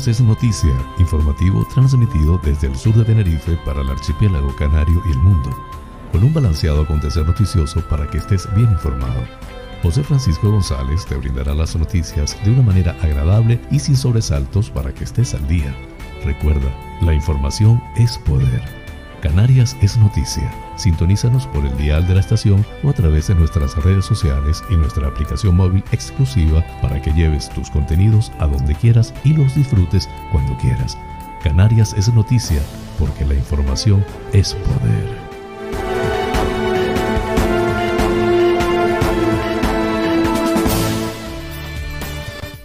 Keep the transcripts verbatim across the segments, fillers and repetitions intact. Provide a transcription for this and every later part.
T P S es noticia, informativo transmitido desde el sur de Tenerife para el archipiélago canario y el mundo, con un balanceado acontecer noticioso para que estés bien informado. José Francisco González te brindará las noticias de una manera agradable y sin sobresaltos para que estés al día. Recuerda, la información es poder. Canarias es noticia. Sintonízanos por el dial de la estación o a través de nuestras redes sociales y nuestra aplicación móvil exclusiva para que lleves tus contenidos a donde quieras y los disfrutes cuando quieras. Canarias es noticia porque la información es poder.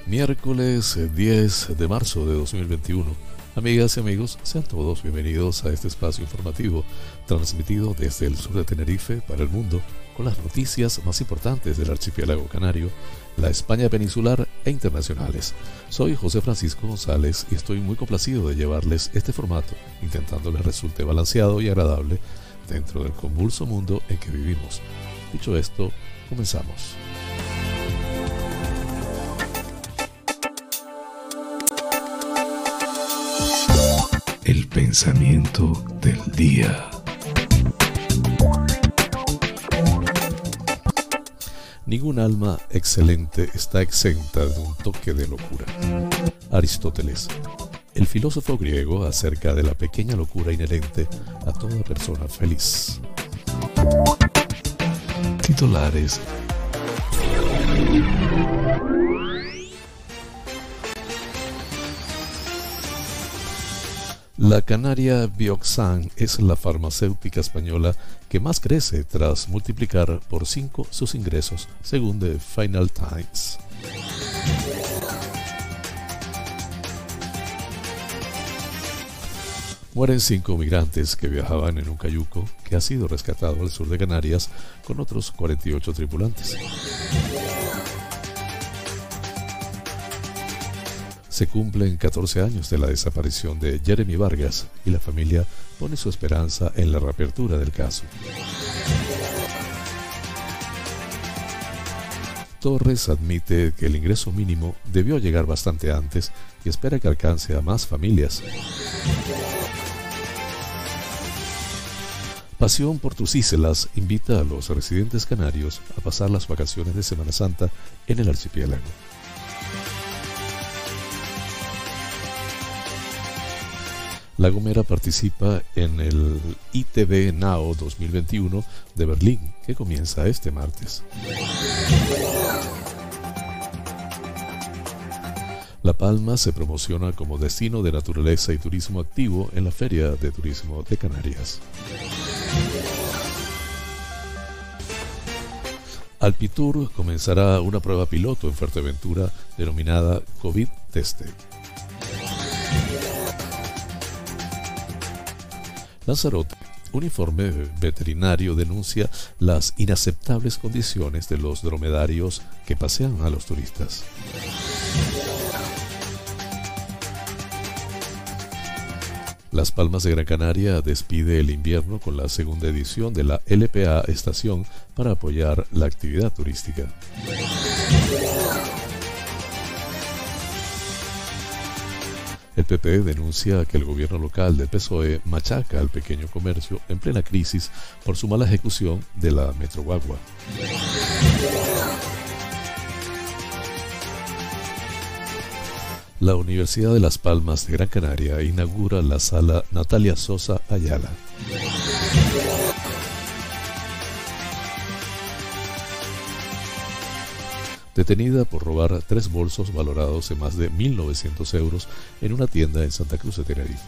Miércoles diez de marzo de dos mil veintiuno. Amigas y amigos, sean todos bienvenidos a este espacio informativo transmitido desde el sur de Tenerife para el mundo con las noticias más importantes del archipiélago canario, la España peninsular e internacionales. Soy José Francisco González y estoy muy complacido de llevarles este formato, intentando les resulte balanceado y agradable dentro del convulso mundo en que vivimos. Dicho esto, comenzamos. El pensamiento del día. Ningún alma excelente está exenta de un toque de locura. Aristóteles, el filósofo griego, acerca de la pequeña locura inherente a toda persona feliz. Titulares. La canaria Bioxan es la farmacéutica española que más crece tras multiplicar por cinco sus ingresos, según The Financial Times. Mueren cinco migrantes que viajaban en un cayuco que ha sido rescatado al sur de Canarias con otros cuarenta y ocho tripulantes. Se cumplen catorce años de la desaparición de Jeremy Vargas y la familia pone su esperanza en la reapertura del caso. Torres admite que el ingreso mínimo debió llegar bastante antes y espera que alcance a más familias. Pasión por tus islas invita a los residentes canarios a pasar las vacaciones de Semana Santa en el archipiélago. La Gomera participa en el I T B N A O dos mil veintiuno de Berlín, que comienza este martes. La Palma se promociona como destino de naturaleza y turismo activo en la Feria de Turismo de Canarias. Alpitour comenzará una prueba piloto en Fuerteventura denominada COVID-Teste. Lanzarote, un informe veterinario denuncia las inaceptables condiciones de los dromedarios que pasean a los turistas. Las Palmas de Gran Canaria despide el invierno con la segunda edición de la L P A Estación para apoyar la actividad turística. El P P denuncia que el gobierno local del P S O E machaca al pequeño comercio en plena crisis por su mala ejecución de la Metroguagua. La Universidad de Las Palmas de Gran Canaria inaugura la sala Natalia Sosa Ayala. Detenida por robar tres bolsos valorados en más de mil novecientos euros en una tienda en Santa Cruz de Tenerife.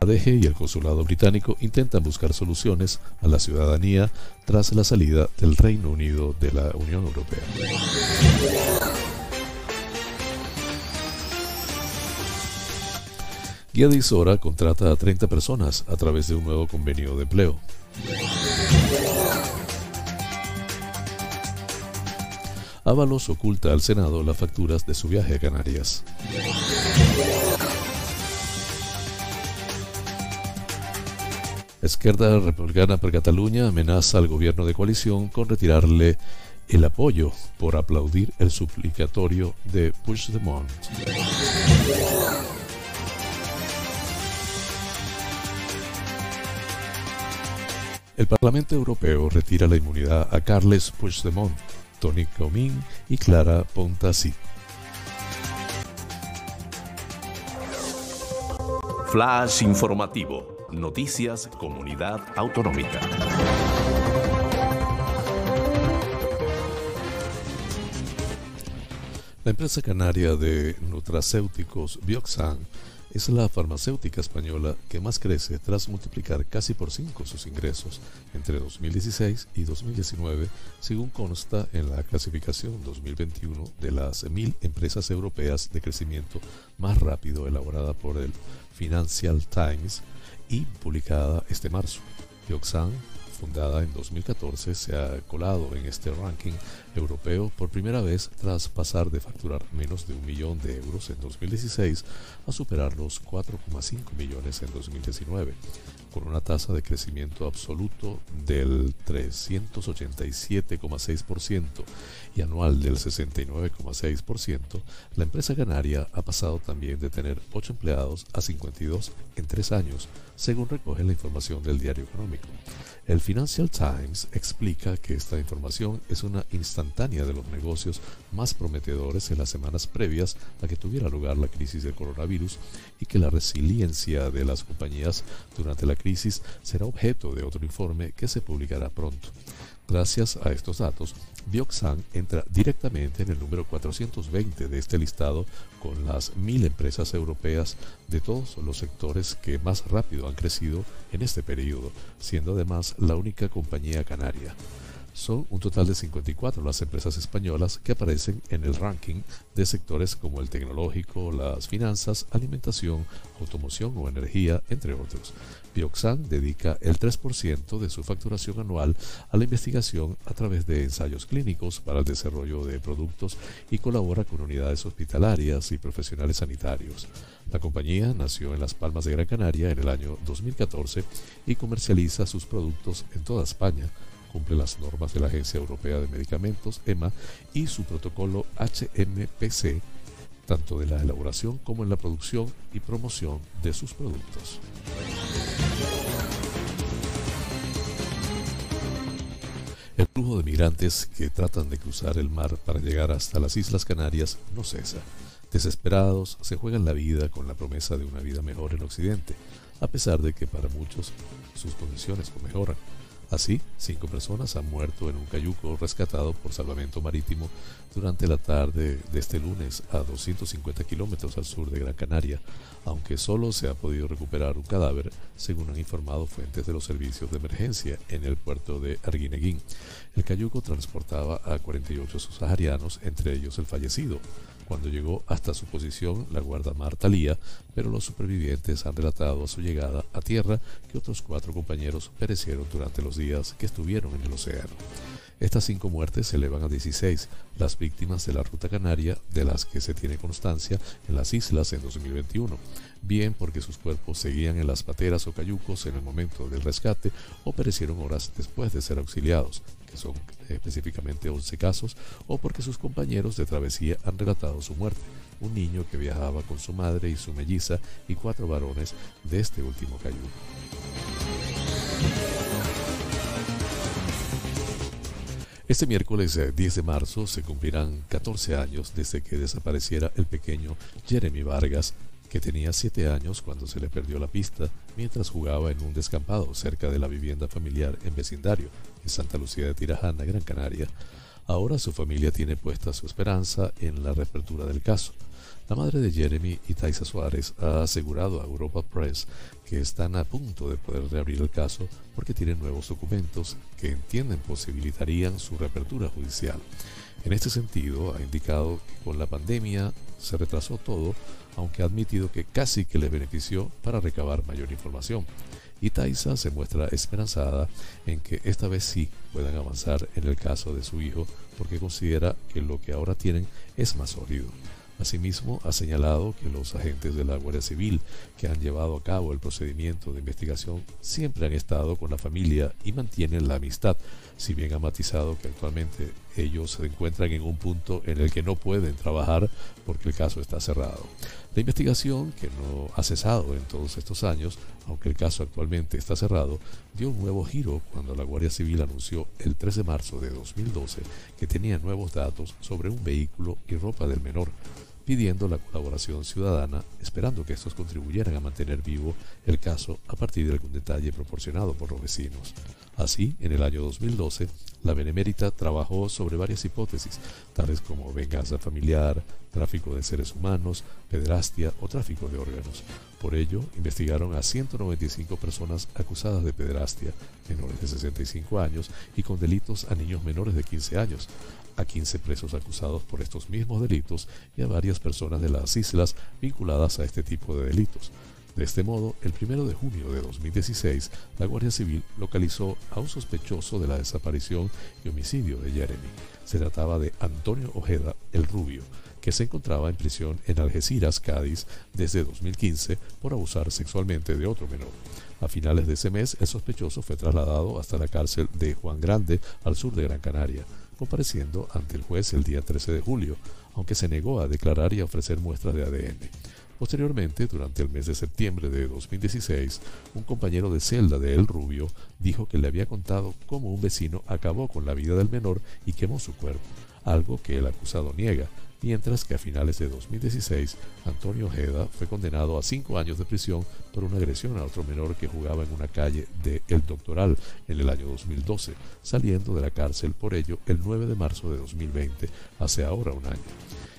La D G y el Consulado Británico intentan buscar soluciones a la ciudadanía tras la salida del Reino Unido de la Unión Europea. Guía de Isora contrata a treinta personas a través de un nuevo convenio de empleo. Ábalos oculta al Senado las facturas de su viaje a Canarias. Esquerda Republicana per Cataluña amenaza al gobierno de coalición con retirarle el apoyo por aplaudir el suplicatorio de Puigdemont. El Parlamento Europeo retira la inmunidad a Carles Puigdemont, Toni Comín y Clara Ponsatí. Flash informativo. Noticias Comunidad Autonómica. La empresa canaria de nutracéuticos Bioxan es la farmacéutica española que más crece tras multiplicar casi por cinco sus ingresos entre dos mil dieciséis y dos mil diecinueve, según consta en la clasificación dos mil veintiuno de las mil empresas europeas de crecimiento más rápido elaborada por el Financial Times y publicada este marzo. Bioxan, fundada en dos mil catorce, se ha colado en este ranking europeo por primera vez tras pasar de facturar menos de un millón de euros en dos mil dieciséis a superar los cuatro coma cinco millones en dos mil diecinueve, con una tasa de crecimiento absoluto del trescientos ochenta y siete coma seis por ciento y anual del sesenta y nueve coma seis por ciento. La empresa canaria ha pasado también de tener ocho empleados a cincuenta y dos en tres años, según recoge la información del diario económico. El Financial Times explica que esta información es una instantánea de los negocios más prometedores en las semanas previas a que tuviera lugar la crisis del coronavirus y que la resiliencia de las compañías durante la crisis será objeto de otro informe que se publicará pronto. Gracias a estos datos, Bioxan entra directamente en el número cuatrocientos veinte de este listado con las mil empresas europeas de todos los sectores que más rápido han crecido en este periodo, siendo además la única compañía canaria. Son un total de cincuenta y cuatro las empresas españolas que aparecen en el ranking de sectores como el tecnológico, las finanzas, alimentación, automoción o energía, entre otros. Bioxan dedica el tres por ciento de su facturación anual a la investigación a través de ensayos clínicos para el desarrollo de productos y colabora con unidades hospitalarias y profesionales sanitarios. La compañía nació en Las Palmas de Gran Canaria en el año dos mil catorce y comercializa sus productos en toda España. Cumple las normas de la Agencia Europea de Medicamentos, E M A, y su protocolo H M P C, tanto de la elaboración como en la producción y promoción de sus productos. El flujo de migrantes que tratan de cruzar el mar para llegar hasta las Islas Canarias no cesa. Desesperados, se juegan la vida con la promesa de una vida mejor en Occidente, a pesar de que para muchos sus condiciones no mejoran. Así, cinco personas han muerto en un cayuco rescatado por salvamento marítimo durante la tarde de este lunes a doscientos cincuenta kilómetros al sur de Gran Canaria, aunque solo se ha podido recuperar un cadáver, según han informado fuentes de los servicios de emergencia en el puerto de Arguineguín. El cayuco transportaba a cuarenta y ocho subsaharianos, entre ellos el fallecido, cuando llegó hasta su posición la guardamar Talía, pero los supervivientes han relatado a su llegada a tierra que otros cuatro compañeros perecieron durante los días que estuvieron en el océano. Estas cinco muertes se elevan a dieciséis las víctimas de la ruta canaria de las que se tiene constancia en las islas en dos mil veintiuno, bien porque sus cuerpos seguían en las pateras o cayucos en el momento del rescate o perecieron horas después de ser auxiliados, que son específicamente once casos, o porque sus compañeros de travesía han relatado su muerte, un niño que viajaba con su madre y su melliza y cuatro varones de este último cayuco. Este miércoles diez de marzo se cumplirán catorce años desde que desapareciera el pequeño Jeremy Vargas, que tenía siete años cuando se le perdió la pista mientras jugaba en un descampado cerca de la vivienda familiar en vecindario, en Santa Lucía de Tirajana, Gran Canaria. Ahora su familia tiene puesta su esperanza en la reapertura del caso. La madre de Jeremy y Taisa Suárez ha asegurado a Europa Press que están a punto de poder reabrir el caso porque tienen nuevos documentos que entienden posibilitarían su reapertura judicial. En este sentido, ha indicado que con la pandemia se retrasó todo, aunque ha admitido que casi que les benefició para recabar mayor información. Y Taisa se muestra esperanzada en que esta vez sí puedan avanzar en el caso de su hijo, porque considera que lo que ahora tienen es más sólido. Asimismo, ha señalado que los agentes de la Guardia Civil que han llevado a cabo el procedimiento de investigación siempre han estado con la familia y mantienen la amistad, si bien ha matizado que actualmente ellos se encuentran en un punto en el que no pueden trabajar porque el caso está cerrado. La investigación, que no ha cesado en todos estos años, aunque el caso actualmente está cerrado, dio un nuevo giro cuando la Guardia Civil anunció el tres de marzo de dos mil doce que tenía nuevos datos sobre un vehículo y ropa del menor, pidiendo la colaboración ciudadana, esperando que estos contribuyeran a mantener vivo el caso a partir de algún detalle proporcionado por los vecinos. Así, en el año dos mil doce, la Benemérita trabajó sobre varias hipótesis, tales como venganza familiar, tráfico de seres humanos, pederastia o tráfico de órganos. Por ello, investigaron a ciento noventa y cinco personas acusadas de pederastia, menores de sesenta y cinco años, y con delitos a niños menores de quince años, a quince presos acusados por estos mismos delitos y a varias personas de las islas vinculadas a este tipo de delitos. De este modo, el primero de junio de dos mil dieciséis, la Guardia Civil localizó a un sospechoso de la desaparición y homicidio de Jeremy. Se trataba de Antonio Ojeda, el Rubio, que se encontraba en prisión en Algeciras, Cádiz, desde dos mil quince por abusar sexualmente de otro menor. A finales de ese mes, el sospechoso fue trasladado hasta la cárcel de Juan Grande, al sur de Gran Canaria, compareciendo ante el juez el día trece de julio, aunque se negó a declarar y a ofrecer muestras de A D N. Posteriormente, durante el mes de septiembre de dos mil dieciséis, un compañero de celda de El Rubio dijo que le había contado cómo un vecino acabó con la vida del menor y quemó su cuerpo, algo que el acusado niega, mientras que a finales de dos mil dieciséis, Antonio Ojeda fue condenado a cinco años de prisión por una agresión a otro menor que jugaba en una calle de El Doctoral en el año dos mil doce, saliendo de la cárcel por ello el nueve de marzo de dos mil veinte, hace ahora un año.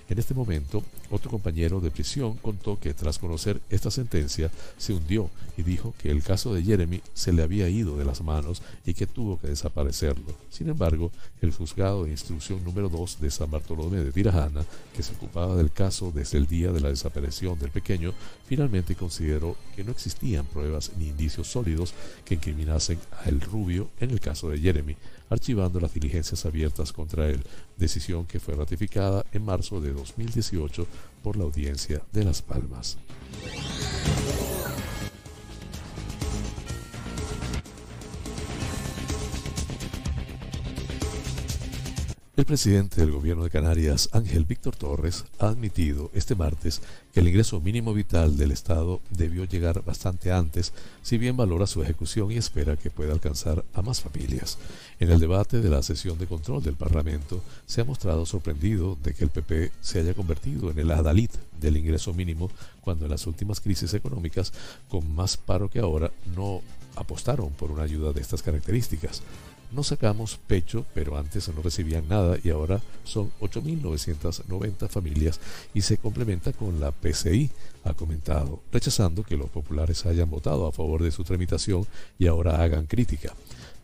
En este momento, otro compañero de prisión contó que tras conocer esta sentencia se hundió y dijo que el caso de Jeremy se le había ido de las manos y que tuvo que desaparecerlo. Sin embargo, el juzgado de instrucción número dos de San Bartolomé de Tirajana, que se ocupaba del caso desde el día de la desaparición del pequeño, finalmente consideró que no existían pruebas ni indicios sólidos que incriminasen a El Rubio en el caso de Jeremy, archivando las diligencias abiertas contra él, decisión que fue ratificada en marzo de dos mil dieciocho por la Audiencia de Las Palmas. El presidente del gobierno de Canarias, Ángel Víctor Torres, ha admitido este martes que el ingreso mínimo vital del Estado debió llegar bastante antes, si bien valora su ejecución y espera que pueda alcanzar a más familias. En el debate de la sesión de control del Parlamento, se ha mostrado sorprendido de que el P P se haya convertido en el adalid del ingreso mínimo, cuando en las últimas crisis económicas, con más paro que ahora, no apostaron por una ayuda de estas características. No sacamos pecho, pero antes no recibían nada y ahora son ocho mil novecientas noventa familias y se complementa con la P C I, ha comentado, rechazando que los populares hayan votado a favor de su tramitación y ahora hagan crítica.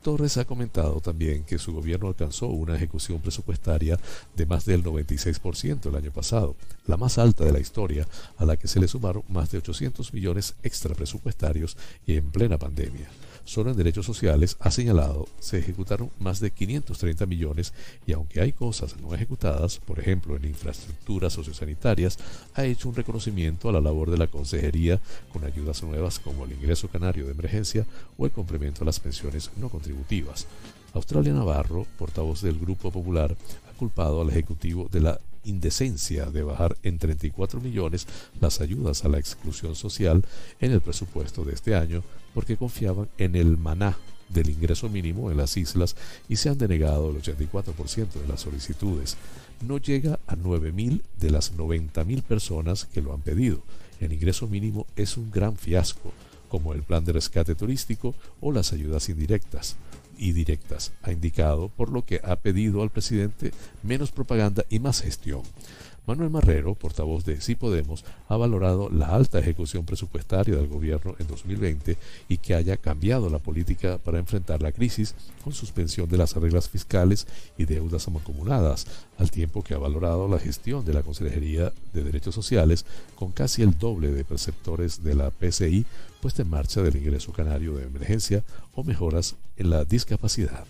Torres ha comentado también que su gobierno alcanzó una ejecución presupuestaria de más del noventa y seis por ciento el año pasado, la más alta de la historia, a la que se le sumaron más de ochocientos millones extra presupuestarios y en plena pandemia. Solo en derechos sociales, ha señalado, se ejecutaron más de quinientos treinta millones y aunque hay cosas no ejecutadas, por ejemplo en infraestructuras sociosanitarias, ha hecho un reconocimiento a la labor de la consejería con ayudas nuevas como el ingreso canario de emergencia o el complemento a las pensiones no contributivas. Australia Navarro, portavoz del Grupo Popular, ha culpado al Ejecutivo de la indecencia de bajar en treinta y cuatro millones las ayudas a la exclusión social en el presupuesto de este año porque confiaban en el maná del ingreso mínimo en las islas y se han denegado el ochenta y cuatro por ciento de las solicitudes. No llega a nueve mil de las noventa mil personas que lo han pedido. El ingreso mínimo es un gran fiasco, como el plan de rescate turístico o las ayudas indirectas y directas, ha indicado, por lo que ha pedido al presidente menos propaganda y más gestión. Manuel Marrero, portavoz de Sí Podemos, ha valorado la alta ejecución presupuestaria del gobierno en dos mil veinte y que haya cambiado la política para enfrentar la crisis con suspensión de las reglas fiscales y deudas mancomunadas, al tiempo que ha valorado la gestión de la Consejería de Derechos Sociales con casi el doble de preceptores de la P C I puesta en marcha del ingreso canario de emergencia o mejoras en la discapacidad.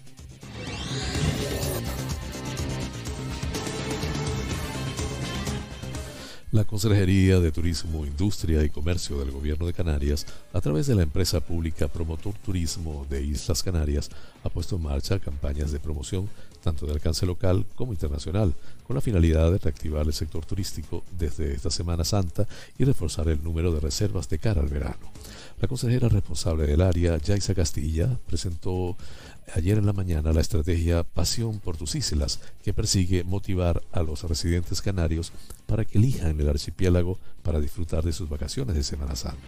La Consejería de Turismo, Industria y Comercio del Gobierno de Canarias, a través de la empresa pública Promotor Turismo de Islas Canarias, ha puesto en marcha campañas de promoción tanto de alcance local como internacional, con la finalidad de reactivar el sector turístico desde esta Semana Santa y reforzar el número de reservas de cara al verano. La consejera responsable del área, Yaiza Castilla, presentó ayer en la mañana la estrategia Pasión por tus islas, que persigue motivar a los residentes canarios para que elijan el archipiélago para disfrutar de sus vacaciones de Semana Santa.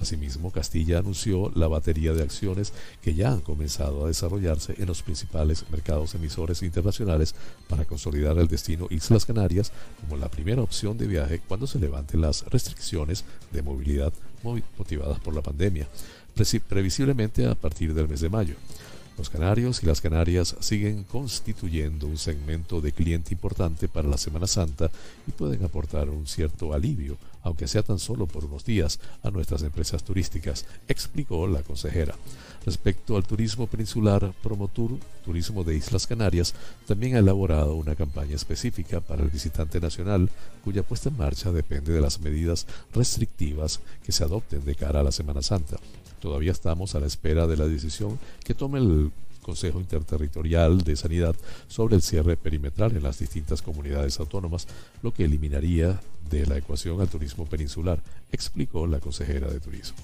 Asimismo, Castilla anunció la batería de acciones que ya han comenzado a desarrollarse en los principales mercados emisores internacionales para consolidar el destino Islas Canarias como la primera opción de viaje cuando se levanten las restricciones de movilidad motivadas por la pandemia, previsiblemente a partir del mes de mayo. Los canarios y las canarias siguen constituyendo un segmento de cliente importante para la Semana Santa y pueden aportar un cierto alivio, aunque sea tan solo por unos días, a nuestras empresas turísticas, explicó la consejera. Respecto al turismo peninsular, Promotur Turismo de Islas Canarias también ha elaborado una campaña específica para el visitante nacional, cuya puesta en marcha depende de las medidas restrictivas que se adopten de cara a la Semana Santa. Todavía estamos a la espera de la decisión que tome el Consejo Interterritorial de Sanidad sobre el cierre perimetral en las distintas comunidades autónomas, lo que eliminaría de la ecuación al turismo peninsular, explicó la consejera de Turismo.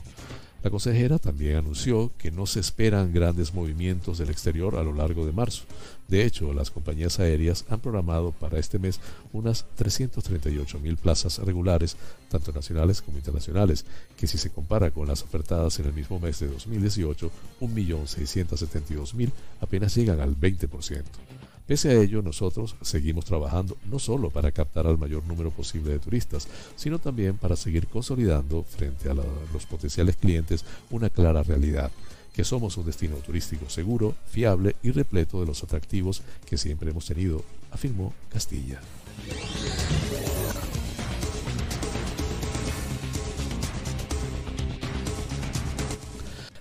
La consejera también anunció que no se esperan grandes movimientos del exterior a lo largo de marzo. De hecho, las compañías aéreas han programado para este mes unas trescientas treinta y ocho mil plazas regulares, tanto nacionales como internacionales, que si se compara con las ofertadas en el mismo mes de dos mil dieciocho, un millón seiscientos setenta y dos mil apenas llegan al veinte por ciento. Pese a ello, nosotros seguimos trabajando no solo para captar al mayor número posible de turistas, sino también para seguir consolidando frente a la, los potenciales clientes una clara realidad, que somos un destino turístico seguro, fiable y repleto de los atractivos que siempre hemos tenido, afirmó Castilla.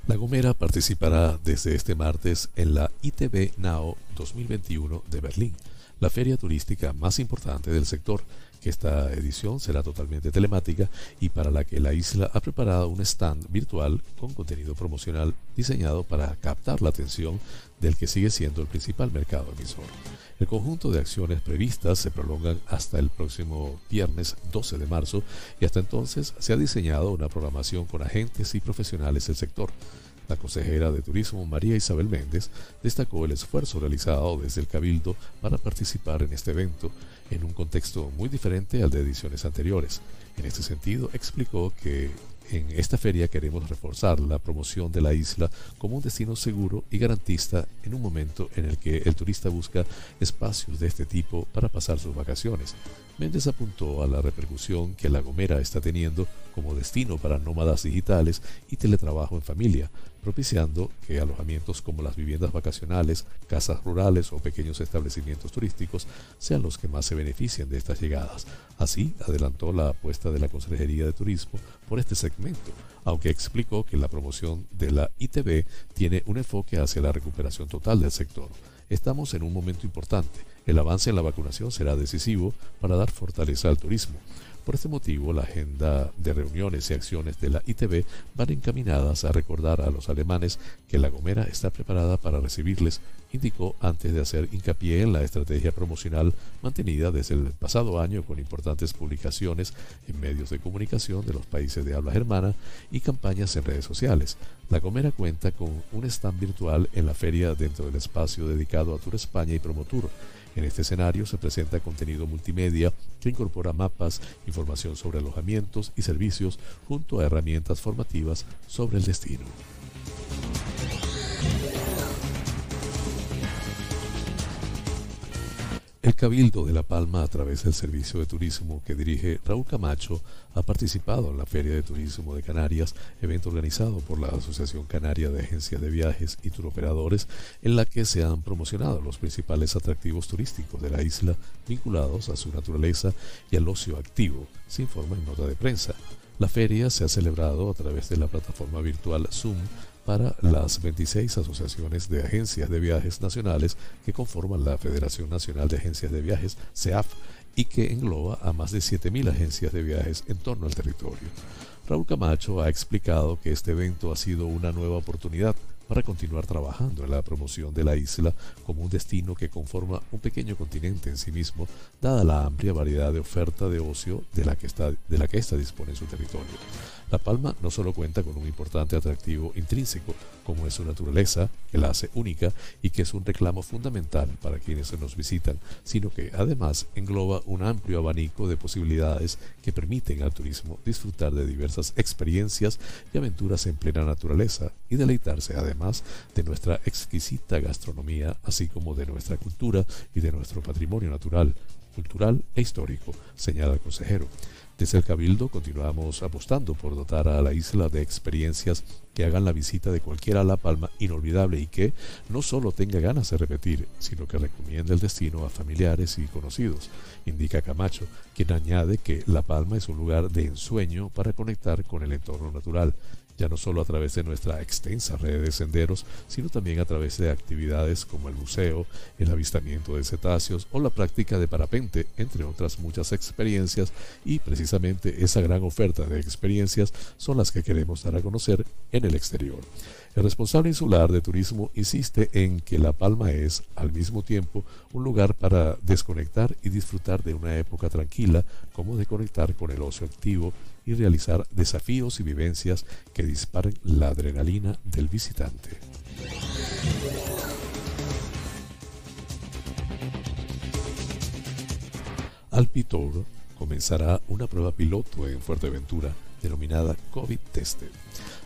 La Gomera participará desde este martes en la I T B NAO dos mil veintiuno de Berlín, la feria turística más importante del sector, que esta edición será totalmente telemática y para la que la isla ha preparado un stand virtual con contenido promocional diseñado para captar la atención del que sigue siendo el principal mercado emisor. El conjunto de acciones previstas se prolongan hasta el próximo viernes doce de marzo y hasta entonces se ha diseñado una programación con agentes y profesionales del sector. La consejera de Turismo, María Isabel Méndez, destacó el esfuerzo realizado desde el Cabildo para participar en este evento, en un contexto muy diferente al de ediciones anteriores. En este sentido, explicó que en esta feria queremos reforzar la promoción de la isla como un destino seguro y garantista en un momento en el que el turista busca espacios de este tipo para pasar sus vacaciones. Méndez apuntó a la repercusión que La Gomera está teniendo como destino para nómadas digitales y teletrabajo en familia, propiciando que alojamientos como las viviendas vacacionales, casas rurales o pequeños establecimientos turísticos sean los que más se beneficien de estas llegadas. Así, adelantó la apuesta de la Consejería de Turismo por este segmento, aunque explicó que la promoción de la I T B tiene un enfoque hacia la recuperación total del sector. Estamos en un momento importante. El avance en la vacunación será decisivo para dar fortaleza al turismo. Por este motivo, la agenda de reuniones y acciones de la I T B van encaminadas a recordar a los alemanes que La Gomera está preparada para recibirles, indicó antes de hacer hincapié en la estrategia promocional mantenida desde el pasado año con importantes publicaciones en medios de comunicación de los países de habla germana y campañas en redes sociales. La Gomera cuenta con un stand virtual en la feria dentro del espacio dedicado a Tour España y Promotur. En este escenario se presenta contenido multimedia que incorpora mapas, información sobre alojamientos y servicios, junto a herramientas formativas sobre el destino. El Cabildo de La Palma, a través del servicio de turismo que dirige Raúl Camacho, ha participado en la Feria de Turismo de Canarias, evento organizado por la Asociación Canaria de Agencias de Viajes y Turoperadores, en la que se han promocionado los principales atractivos turísticos de la isla vinculados a su naturaleza y al ocio activo, se informa en nota de prensa. La feria se ha celebrado a través de la plataforma virtual Zoom para las veintiséis asociaciones de agencias de viajes nacionales que conforman la Federación Nacional de Agencias de Viajes, C E A F, y que engloba a más de siete mil agencias de viajes en torno al territorio. Raúl Camacho ha explicado que este evento ha sido una nueva oportunidad para continuar trabajando en la promoción de la isla como un destino que conforma un pequeño continente en sí mismo, dada la amplia variedad de oferta de ocio de la que está, de la que ésta dispone en su territorio. La Palma no solo cuenta con un importante atractivo intrínseco, como es su naturaleza, que la hace única y que es un reclamo fundamental para quienes nos visitan, sino que además engloba un amplio abanico de posibilidades que permiten al turismo disfrutar de diversas experiencias y aventuras en plena naturaleza y deleitarse además Además de nuestra exquisita gastronomía, así como de nuestra cultura y de nuestro patrimonio natural, cultural e histórico, señala el consejero. Desde el Cabildo continuamos apostando por dotar a la isla de experiencias que hagan la visita de cualquiera a La Palma inolvidable y que no solo tenga ganas de repetir, sino que recomiende el destino a familiares y conocidos, indica Camacho, quien añade que La Palma es un lugar de ensueño para conectar con el entorno natural, ya no solo a través de nuestra extensa red de senderos, sino también a través de actividades como el buceo, el avistamiento de cetáceos o la práctica de parapente, entre otras muchas experiencias, y precisamente esa gran oferta de experiencias son las que queremos dar a conocer en el exterior. El responsable insular de turismo insiste en que La Palma es, al mismo tiempo, un lugar para desconectar y disfrutar de una época tranquila, como de conectar con el ocio activo y realizar desafíos y vivencias que disparen la adrenalina del visitante. Alpitour comenzará una prueba piloto en Fuerteventura denominada COVID-Teste.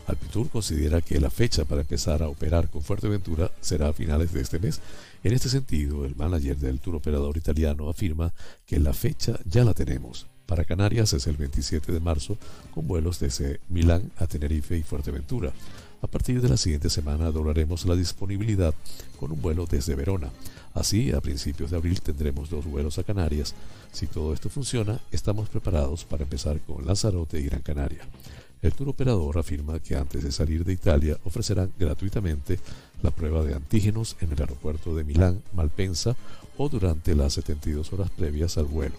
Alpitour considera que la fecha para empezar a operar con Fuerteventura será a finales de este mes. En este sentido, el manager del tour operador italiano afirma que la fecha ya la tenemos. Para Canarias es el veintisiete de marzo, con vuelos desde Milán a Tenerife y Fuerteventura. A partir de la siguiente semana doblaremos la disponibilidad con un vuelo desde Verona. Así, a principios de abril tendremos dos vuelos a Canarias. Si todo esto funciona, estamos preparados para empezar con Lanzarote y Gran Canaria. El tour operador afirma que antes de salir de Italia ofrecerán gratuitamente la prueba de antígenos en el aeropuerto de Milán, Malpensa o durante las setenta y dos horas previas al vuelo.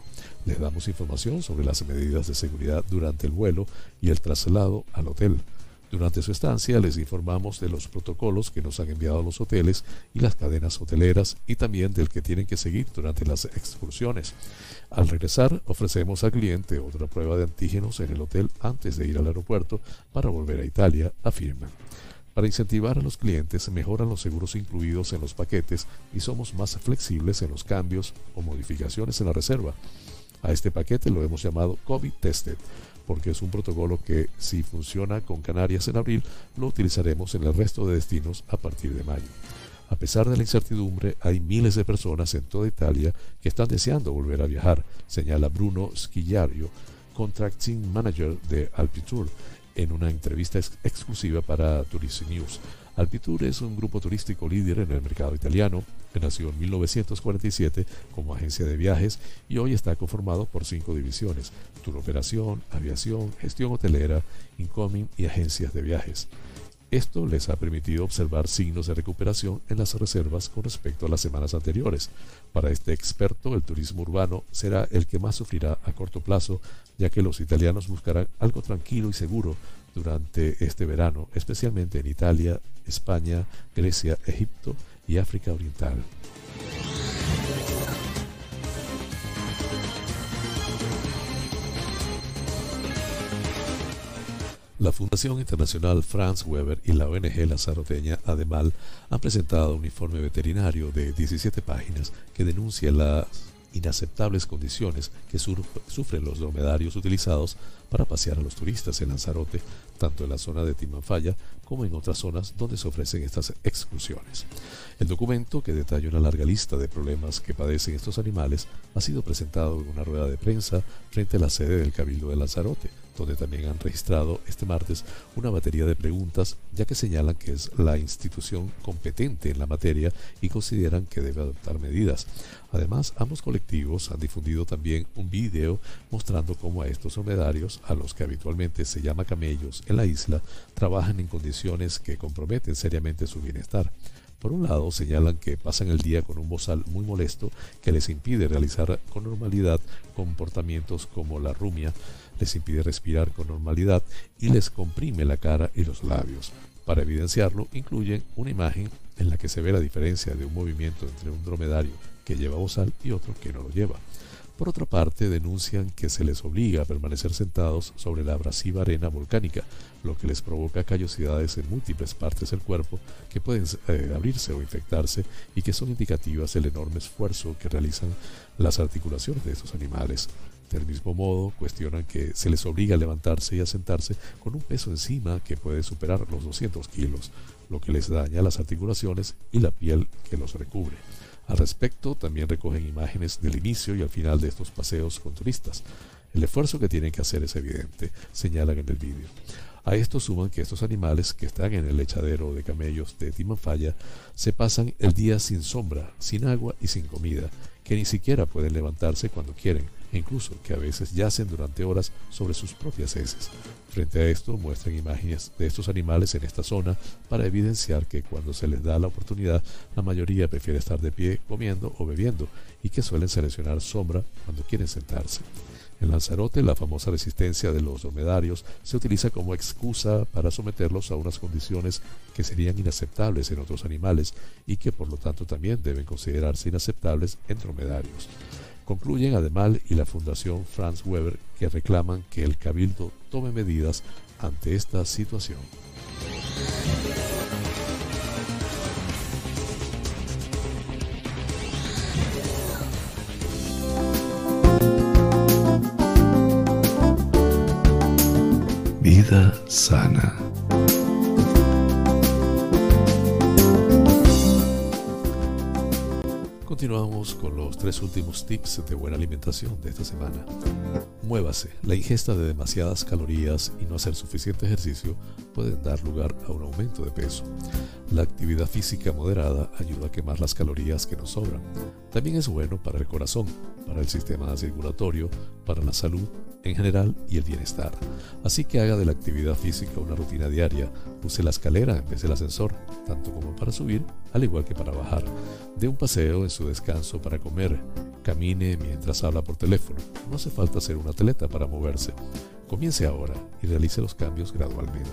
Les damos información sobre las medidas de seguridad durante el vuelo y el traslado al hotel. Durante su estancia les informamos de los protocolos que nos han enviado los hoteles y las cadenas hoteleras y también del que tienen que seguir durante las excursiones. Al regresar ofrecemos al cliente otra prueba de antígenos en el hotel antes de ir al aeropuerto para volver a Italia, afirman. Para incentivar a los clientes, mejoran los seguros incluidos en los paquetes y somos más flexibles en los cambios o modificaciones en la reserva. A este paquete lo hemos llamado COVID-Tested, porque es un protocolo que, si funciona con Canarias en abril, lo utilizaremos en el resto de destinos a partir de mayo. A pesar de la incertidumbre, hay miles de personas en toda Italia que están deseando volver a viajar, señala Bruno Scigliario, Contracting Manager de Alpitour, en una entrevista ex exclusiva para Tourism News. Alpitour es un grupo turístico líder en el mercado italiano que nació en mil novecientos cuarenta y siete como agencia de viajes y hoy está conformado por cinco divisiones: tour operación, aviación, gestión hotelera, incoming y agencias de viajes. Esto les ha permitido observar signos de recuperación en las reservas con respecto a las semanas anteriores. Para este experto, el turismo urbano será el que más sufrirá a corto plazo, ya que los italianos buscarán algo tranquilo y seguro durante este verano, especialmente en Italia, España, Grecia, Egipto y África Oriental. La Fundación Internacional Franz Weber y la O N G lanzaroteña Ademal han presentado un informe veterinario de diecisiete páginas que denuncia las inaceptables condiciones que sufren los dromedarios utilizados para pasear a los turistas en Lanzarote, tanto en la zona de Timanfaya como en otras zonas donde se ofrecen estas excursiones. El documento, que detalla una larga lista de problemas que padecen estos animales, ha sido presentado en una rueda de prensa frente a la sede del Cabildo de Lanzarote, donde también han registrado este martes una batería de preguntas, ya que señalan que es la institución competente en la materia y consideran que debe adoptar medidas. Además, ambos colectivos han difundido también un video mostrando cómo a estos dromedarios camellos, a los que habitualmente se llama camellos en la isla, trabajan en condiciones que comprometen seriamente su bienestar. Por un lado, señalan que pasan el día con un bozal muy molesto que les impide realizar con normalidad comportamientos como la rumia, les impide respirar con normalidad y les comprime la cara y los labios. Para evidenciarlo, incluyen una imagen en la que se ve la diferencia de un movimiento entre un dromedario que lleva bozal y otro que no lo lleva. Por otra parte, denuncian que se les obliga a permanecer sentados sobre la abrasiva arena volcánica, lo que les provoca callosidades en múltiples partes del cuerpo que pueden eh, abrirse o infectarse y que son indicativas del enorme esfuerzo que realizan las articulaciones de estos animales. Del mismo modo, cuestionan que se les obliga a levantarse y a sentarse con un peso encima que puede superar los doscientos kilos, lo que les daña las articulaciones y la piel que los recubre. Al respecto, también recogen imágenes del inicio y al final de estos paseos con turistas. El esfuerzo que tienen que hacer es evidente, señalan en el vídeo. A esto suman que estos animales, que están en el echadero de camellos de Timanfaya, se pasan el día sin sombra, sin agua y sin comida, que ni siquiera pueden levantarse cuando quieren, e incluso que a veces yacen durante horas sobre sus propias heces. Frente a esto, muestran imágenes de estos animales en esta zona para evidenciar que cuando se les da la oportunidad, la mayoría prefiere estar de pie comiendo o bebiendo y que suelen seleccionar sombra cuando quieren sentarse. En Lanzarote, la famosa resistencia de los dromedarios se utiliza como excusa para someterlos a unas condiciones que serían inaceptables en otros animales y que por lo tanto también deben considerarse inaceptables en dromedarios. Concluyen Ademal y la Fundación Franz Weber, que reclaman que el Cabildo tome medidas ante esta situación. Vida sana. Continuamos con los tres últimos tips de buena alimentación de esta semana. Muévase. La ingesta de demasiadas calorías y no hacer suficiente ejercicio pueden dar lugar a un aumento de peso. La actividad física moderada ayuda a quemar las calorías que nos sobran. También es bueno para el corazón, para el sistema circulatorio, para la salud en general y el bienestar. Así que haga de la actividad física una rutina diaria. Use la escalera en vez del ascensor, tanto como para subir, al igual que para bajar. Dé un paseo en su descanso para comer. Camine mientras habla por teléfono. No hace falta ser un atleta para moverse. Comience ahora y realice los cambios gradualmente.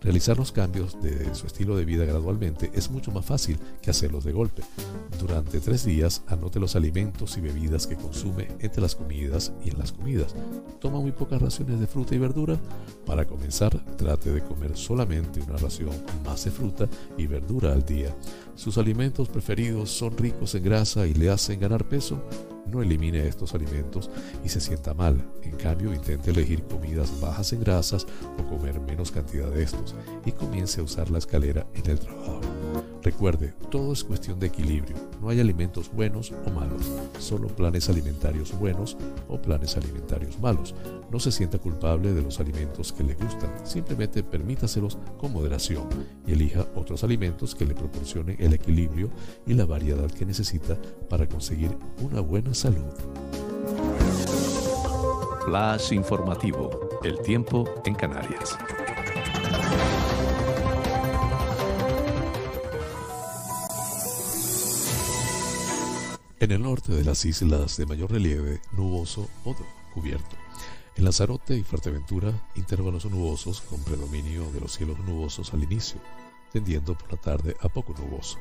Realizar los cambios de su estilo de vida gradualmente es mucho más fácil que hacerlos de golpe. Durante tres días, anote los alimentos y bebidas que consume entre las comidas y en las comidas. Toma muy pocas raciones de fruta y verdura. Para comenzar, trate de comer solamente una ración más de fruta y verdura al día. ¿Sus alimentos preferidos son ricos en grasa y le hacen ganar peso? No elimine estos alimentos y se sienta mal. En cambio, intente elegir comidas bajas en grasas o comer menos cantidad de estos y comience a usar la escalera en el trabajo. Recuerde, todo es cuestión de equilibrio. No hay alimentos buenos o malos, solo planes alimentarios buenos o planes alimentarios malos. No se sienta culpable de los alimentos que le gustan, simplemente permítaselos con moderación y elija otros alimentos que le proporcionen el equilibrio y la variedad que necesita para conseguir una buena salud. Flash informativo, el tiempo en Canarias. En el norte de las islas de mayor relieve, nuboso o cubierto. En Lanzarote y Fuerteventura, intervalos nubosos con predominio de los cielos nubosos al inicio, tendiendo por la tarde a poco nuboso.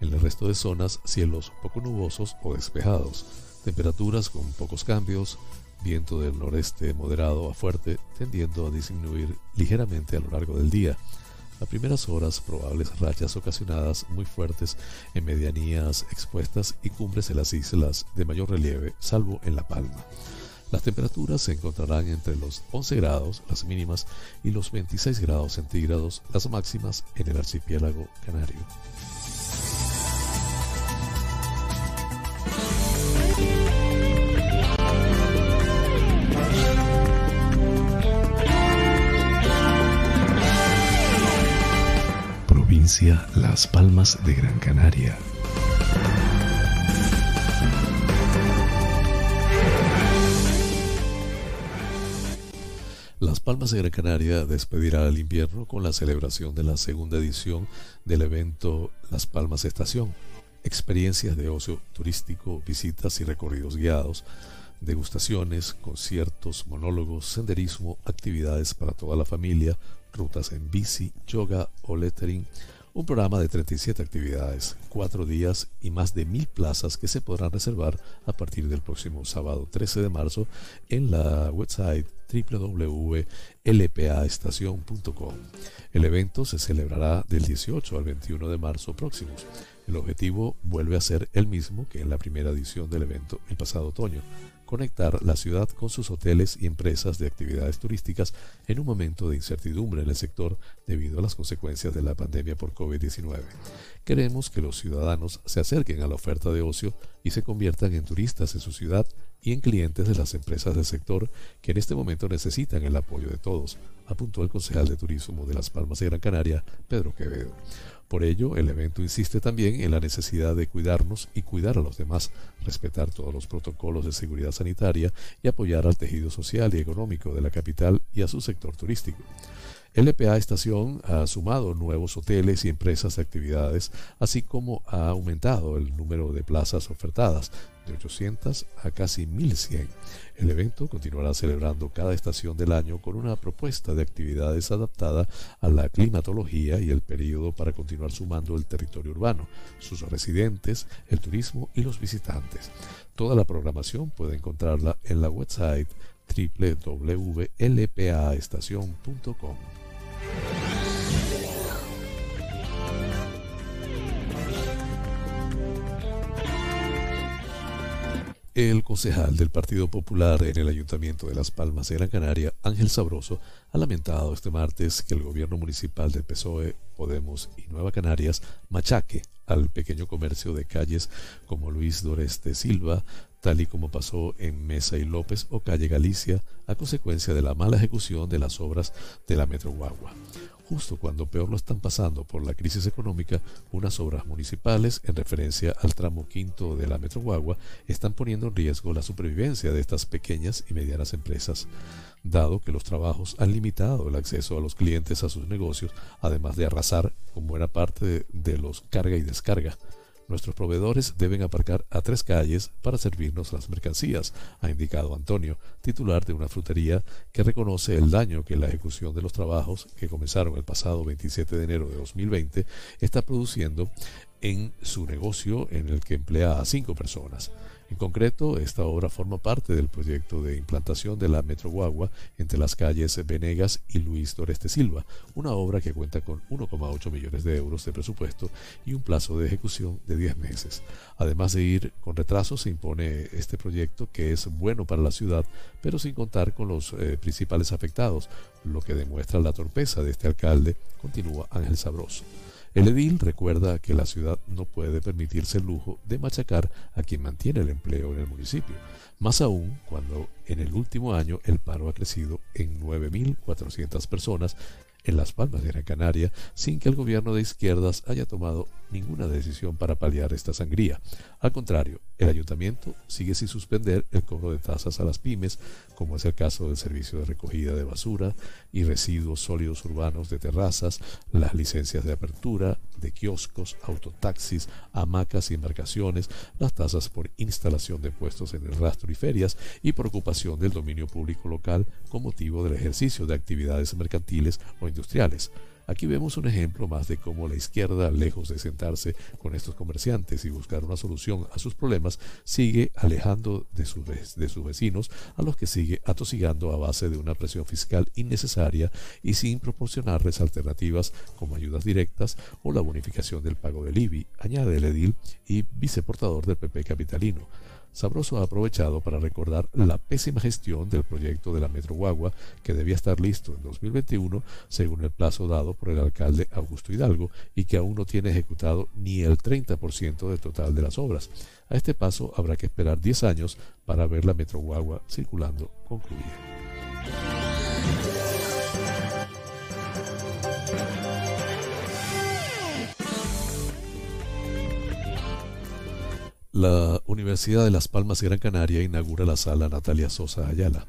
En el resto de zonas, cielos poco nubosos o despejados, temperaturas con pocos cambios, viento del noreste moderado a fuerte, tendiendo a disminuir ligeramente a lo largo del día. A primeras horas, probables rachas ocasionadas muy fuertes en medianías expuestas y cumbres en las islas de mayor relieve, salvo en La Palma. Las temperaturas se encontrarán entre los once grados, las mínimas, y los veintiséis grados centígrados, las máximas, en el archipiélago canario. Las Palmas de Gran Canaria. Las Palmas de Gran Canaria despedirá al invierno con la celebración de la segunda edición del evento Las Palmas Estación. Experiencias de ocio turístico, visitas y recorridos guiados, degustaciones, conciertos, monólogos, senderismo, actividades para toda la familia, rutas en bici, yoga o lettering. Un programa de treinta y siete actividades, cuatro días y más de mil plazas que se podrán reservar a partir del próximo sábado trece de marzo en la website doble u doble u doble u punto L P A estación punto com. El evento se celebrará del dieciocho al veintiuno de marzo próximos. El objetivo vuelve a ser el mismo que en la primera edición del evento el pasado otoño: conectar la ciudad con sus hoteles y empresas de actividades turísticas en un momento de incertidumbre en el sector debido a las consecuencias de la pandemia por COVID diecinueve. Queremos que los ciudadanos se acerquen a la oferta de ocio y se conviertan en turistas en su ciudad y en clientes de las empresas del sector que en este momento necesitan el apoyo de todos, apuntó el concejal de Turismo de Las Palmas de Gran Canaria, Pedro Quevedo. Por ello, el evento insiste también en la necesidad de cuidarnos y cuidar a los demás, respetar todos los protocolos de seguridad sanitaria y apoyar al tejido social y económico de la capital y a su sector turístico. L P A Estación ha sumado nuevos hoteles y empresas de actividades, así como ha aumentado el número de plazas ofertadas, de ochocientas a casi mil cien. El evento continuará celebrando cada estación del año con una propuesta de actividades adaptada a la climatología y el periodo para continuar sumando el territorio urbano, sus residentes, el turismo y los visitantes. Toda la programación puede encontrarla en la website doble u doble u doble u punto L P A estación punto com. El concejal del Partido Popular en el Ayuntamiento de Las Palmas de Gran Canaria, Ángel Sabroso, ha lamentado este martes que el gobierno municipal del P S O E, Podemos y Nueva Canarias machaque al pequeño comercio de calles como Luis Doreste Silva, tal y como pasó en Mesa y López o Calle Galicia, a consecuencia de la mala ejecución de las obras de la Metroguagua. Justo cuando peor lo están pasando por la crisis económica, unas obras municipales en referencia al tramo quinto de la Metroguagua están poniendo en riesgo la supervivencia de estas pequeñas y medianas empresas, dado que los trabajos han limitado el acceso a los clientes a sus negocios, además de arrasar con buena parte de, de los carga y descarga. Nuestros proveedores deben aparcar a tres calles para servirnos las mercancías, ha indicado Antonio, titular de una frutería que reconoce el daño que la ejecución de los trabajos, que comenzaron el pasado veintisiete de enero de dos mil veinte, está produciendo en su negocio, en el que emplea a cinco personas. En concreto, esta obra forma parte del proyecto de implantación de la Metroguagua entre las calles Venegas y Luis Doreste Silva, una obra que cuenta con uno coma ocho millones de euros de presupuesto y un plazo de ejecución de diez meses. Además de ir con retraso, se impone este proyecto que es bueno para la ciudad, pero sin contar con los eh, principales afectados, lo que demuestra la torpeza de este alcalde, continúa Ángel Sabroso. El edil recuerda que la ciudad no puede permitirse el lujo de machacar a quien mantiene el empleo en el municipio, más aún cuando en el último año el paro ha crecido en nueve mil cuatrocientas personas en Las Palmas de Gran Canaria, sin que el gobierno de izquierdas haya tomado ninguna decisión para paliar esta sangría. Al contrario, el ayuntamiento sigue sin suspender el cobro de tasas a las pymes, como es el caso del servicio de recogida de basura y residuos sólidos urbanos de terrazas, las licencias de apertura de kioscos, autotaxis, hamacas y embarcaciones, las tasas por instalación de puestos en el rastro y ferias y por ocupación del dominio público local con motivo del ejercicio de actividades mercantiles o industriales. Aquí vemos un ejemplo más de cómo la izquierda, lejos de sentarse con estos comerciantes y buscar una solución a sus problemas, sigue alejando de sus, de sus vecinos, a los que sigue atosigando a base de una presión fiscal innecesaria y sin proporcionarles alternativas como ayudas directas o la bonificación del pago del I B I, añade el edil y viceportador del P P capitalino. Sabroso ha aprovechado para recordar la pésima gestión del proyecto de la Metroguagua, que debía estar listo en dos mil veintiuno según el plazo dado por el alcalde Augusto Hidalgo y que aún no tiene ejecutado ni el treinta por ciento del total de las obras. A este paso habrá que esperar diez años para ver la Metroguagua circulando concluida. La Universidad de Las Palmas de Gran Canaria inaugura la sala Natalia Sosa Ayala.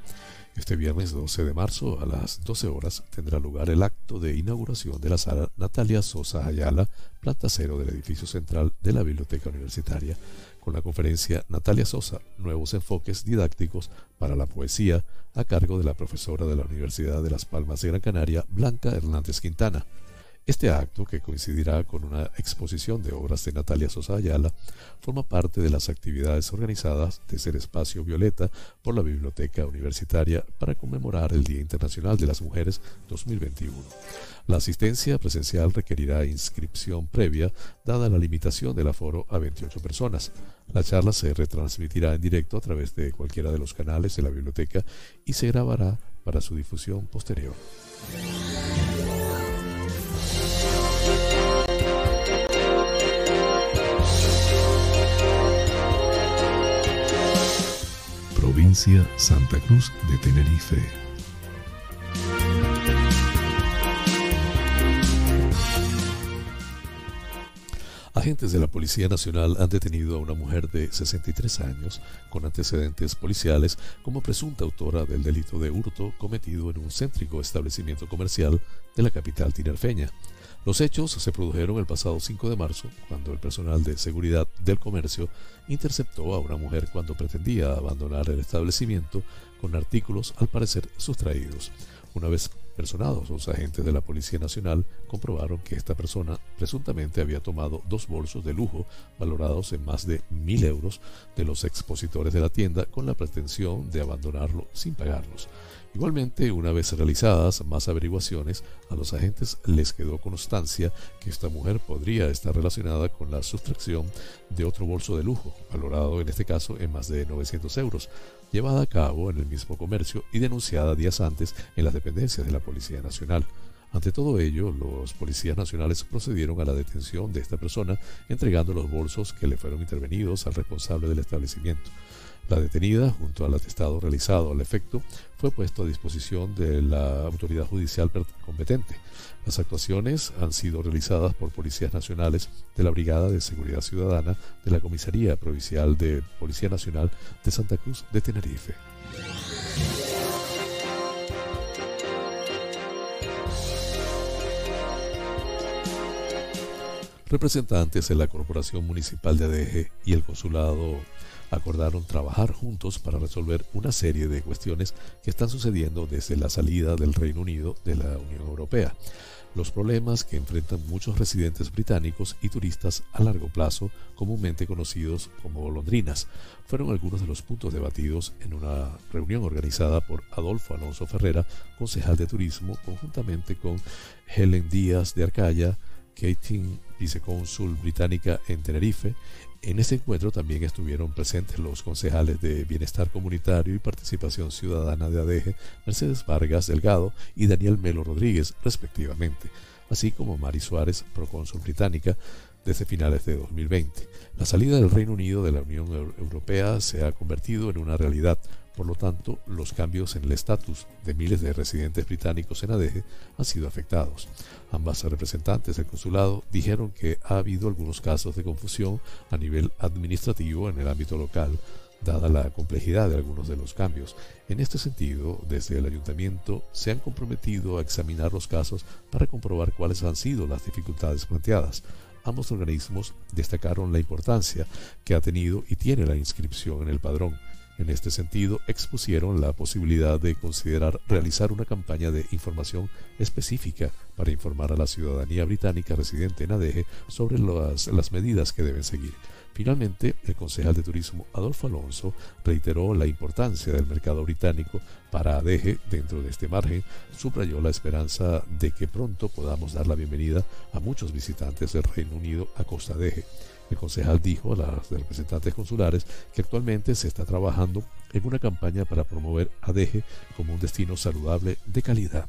Este viernes doce de marzo a las doce horas tendrá lugar el acto de inauguración de la sala Natalia Sosa Ayala, planta cero del edificio central de la Biblioteca Universitaria, con la conferencia Natalia Sosa, nuevos enfoques didácticos para la poesía, a cargo de la profesora de la Universidad de Las Palmas de Gran Canaria, Blanca Hernández Quintana. Este acto, que coincidirá con una exposición de obras de Natalia Sosa Ayala, forma parte de las actividades organizadas desde el Espacio Violeta por la Biblioteca Universitaria para conmemorar el Día Internacional de las Mujeres dos mil veintiuno. La asistencia presencial requerirá inscripción previa, dada la limitación del aforo a veintiocho personas. La charla se retransmitirá en directo a través de cualquiera de los canales de la biblioteca y se grabará para su difusión posterior. Provincia Santa Cruz de Tenerife. Agentes de la Policía Nacional han detenido a una mujer de sesenta y tres años con antecedentes policiales como presunta autora del delito de hurto cometido en un céntrico establecimiento comercial de la capital tinerfeña. Los hechos se produjeron el pasado cinco de marzo, cuando el personal de seguridad del comercio interceptó a una mujer cuando pretendía abandonar el establecimiento con artículos al parecer sustraídos. Una vez personados, los agentes de la Policía Nacional comprobaron que esta persona presuntamente había tomado dos bolsos de lujo valorados en más de mil euros de los expositores de la tienda con la pretensión de abandonarlo sin pagarlos. Igualmente, una vez realizadas más averiguaciones, a los agentes les quedó constancia que esta mujer podría estar relacionada con la sustracción de otro bolso de lujo, valorado en este caso en más de novecientos euros, llevada a cabo en el mismo comercio y denunciada días antes en las dependencias de la Policía Nacional. Ante todo ello, los policías nacionales procedieron a la detención de esta persona, entregando los bolsos que le fueron intervenidos al responsable del establecimiento. La detenida, junto al atestado realizado al efecto, fue puesto a disposición de la autoridad judicial competente. Las actuaciones han sido realizadas por policías nacionales de la Brigada de Seguridad Ciudadana de la Comisaría Provincial de Policía Nacional de Santa Cruz de Tenerife. Representantes de la Corporación Municipal de A D G y el Consulado acordaron trabajar juntos para resolver una serie de cuestiones que están sucediendo desde la salida del Reino Unido de la Unión Europea. Los problemas que enfrentan muchos residentes británicos y turistas a largo plazo, comúnmente conocidos como golondrinas, fueron algunos de los puntos debatidos en una reunión organizada por Adolfo Alonso Ferrera, concejal de turismo, conjuntamente con Helen Díaz de Arcaya, Caitlin, vicecónsul británica en Tenerife. En este encuentro también estuvieron presentes los concejales de Bienestar Comunitario y Participación Ciudadana de A D G, Mercedes Vargas Delgado y Daniel Melo Rodríguez, respectivamente, así como Mari Suárez, procónsul británica, desde finales de dos mil veinte. La salida del Reino Unido de la Unión Europea se ha convertido en una realidad. Por lo tanto, los cambios en el estatus de miles de residentes británicos en A D G han sido afectados. Ambas representantes del consulado dijeron que ha habido algunos casos de confusión a nivel administrativo en el ámbito local, dada la complejidad de algunos de los cambios. En este sentido, desde el ayuntamiento se han comprometido a examinar los casos para comprobar cuáles han sido las dificultades planteadas. Ambos organismos destacaron la importancia que ha tenido y tiene la inscripción en el padrón. En este sentido, expusieron la posibilidad de considerar realizar una campaña de información específica para informar a la ciudadanía británica residente en A D G sobre las, las medidas que deben seguir. Finalmente, el concejal de turismo Adolfo Alonso reiteró la importancia del mercado británico para A D G dentro de este margen, subrayó la esperanza de que pronto podamos dar la bienvenida a muchos visitantes del Reino Unido a costa de A D G. El concejal dijo a los representantes consulares que actualmente se está trabajando en una campaña para promover A D G como un destino saludable de calidad.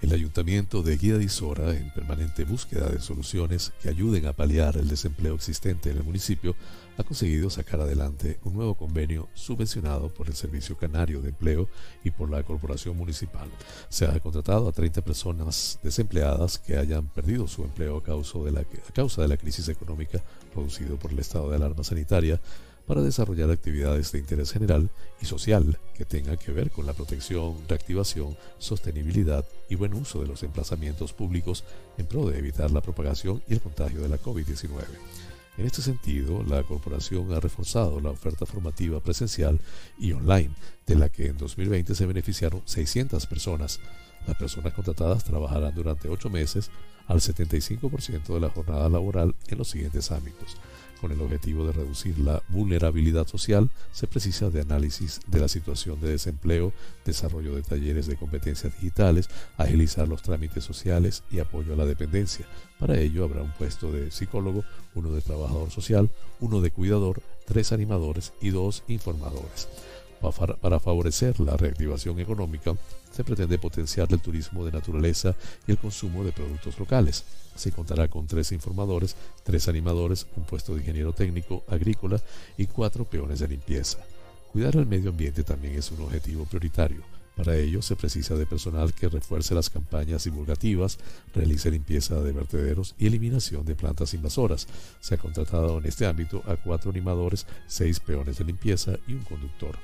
El El Ayuntamiento de Guadalajara, en permanente búsqueda de soluciones que ayuden a paliar el desempleo existente en el municipio, ha conseguido sacar adelante un nuevo convenio subvencionado por el Servicio Canario de Empleo y por la Corporación Municipal. Se ha contratado a treinta personas desempleadas que hayan perdido su empleo a causa de la, a causa de la crisis económica producido por el estado de alarma sanitaria, para desarrollar actividades de interés general y social que tengan que ver con la protección, reactivación, sostenibilidad y buen uso de los emplazamientos públicos en pro de evitar la propagación y el contagio de la COVID diecinueve. En este sentido, la corporación ha reforzado la oferta formativa presencial y online, de la que en dos mil veinte se beneficiaron seiscientas personas. Las personas contratadas trabajarán durante ocho meses al setenta y cinco por ciento de la jornada laboral en los siguientes ámbitos. Con el objetivo de reducir la vulnerabilidad social, se precisa de análisis de la situación de desempleo, desarrollo de talleres de competencias digitales, agilizar los trámites sociales y apoyo a la dependencia. Para ello habrá un puesto de psicólogo, uno de trabajador social, uno de cuidador, tres animadores y dos informadores. Para favorecer la reactivación económica, se pretende potenciar el turismo de naturaleza y el consumo de productos locales. Se contará con tres informadores, tres animadores, un puesto de ingeniero técnico agrícola y cuatro peones de limpieza. Cuidar el medio ambiente también es un objetivo prioritario. Para ello se precisa de personal que refuerce las campañas divulgativas, realice limpieza de vertederos y eliminación de plantas invasoras. Se ha contratado en este ámbito a cuatro animadores, seis peones de limpieza y un conductor.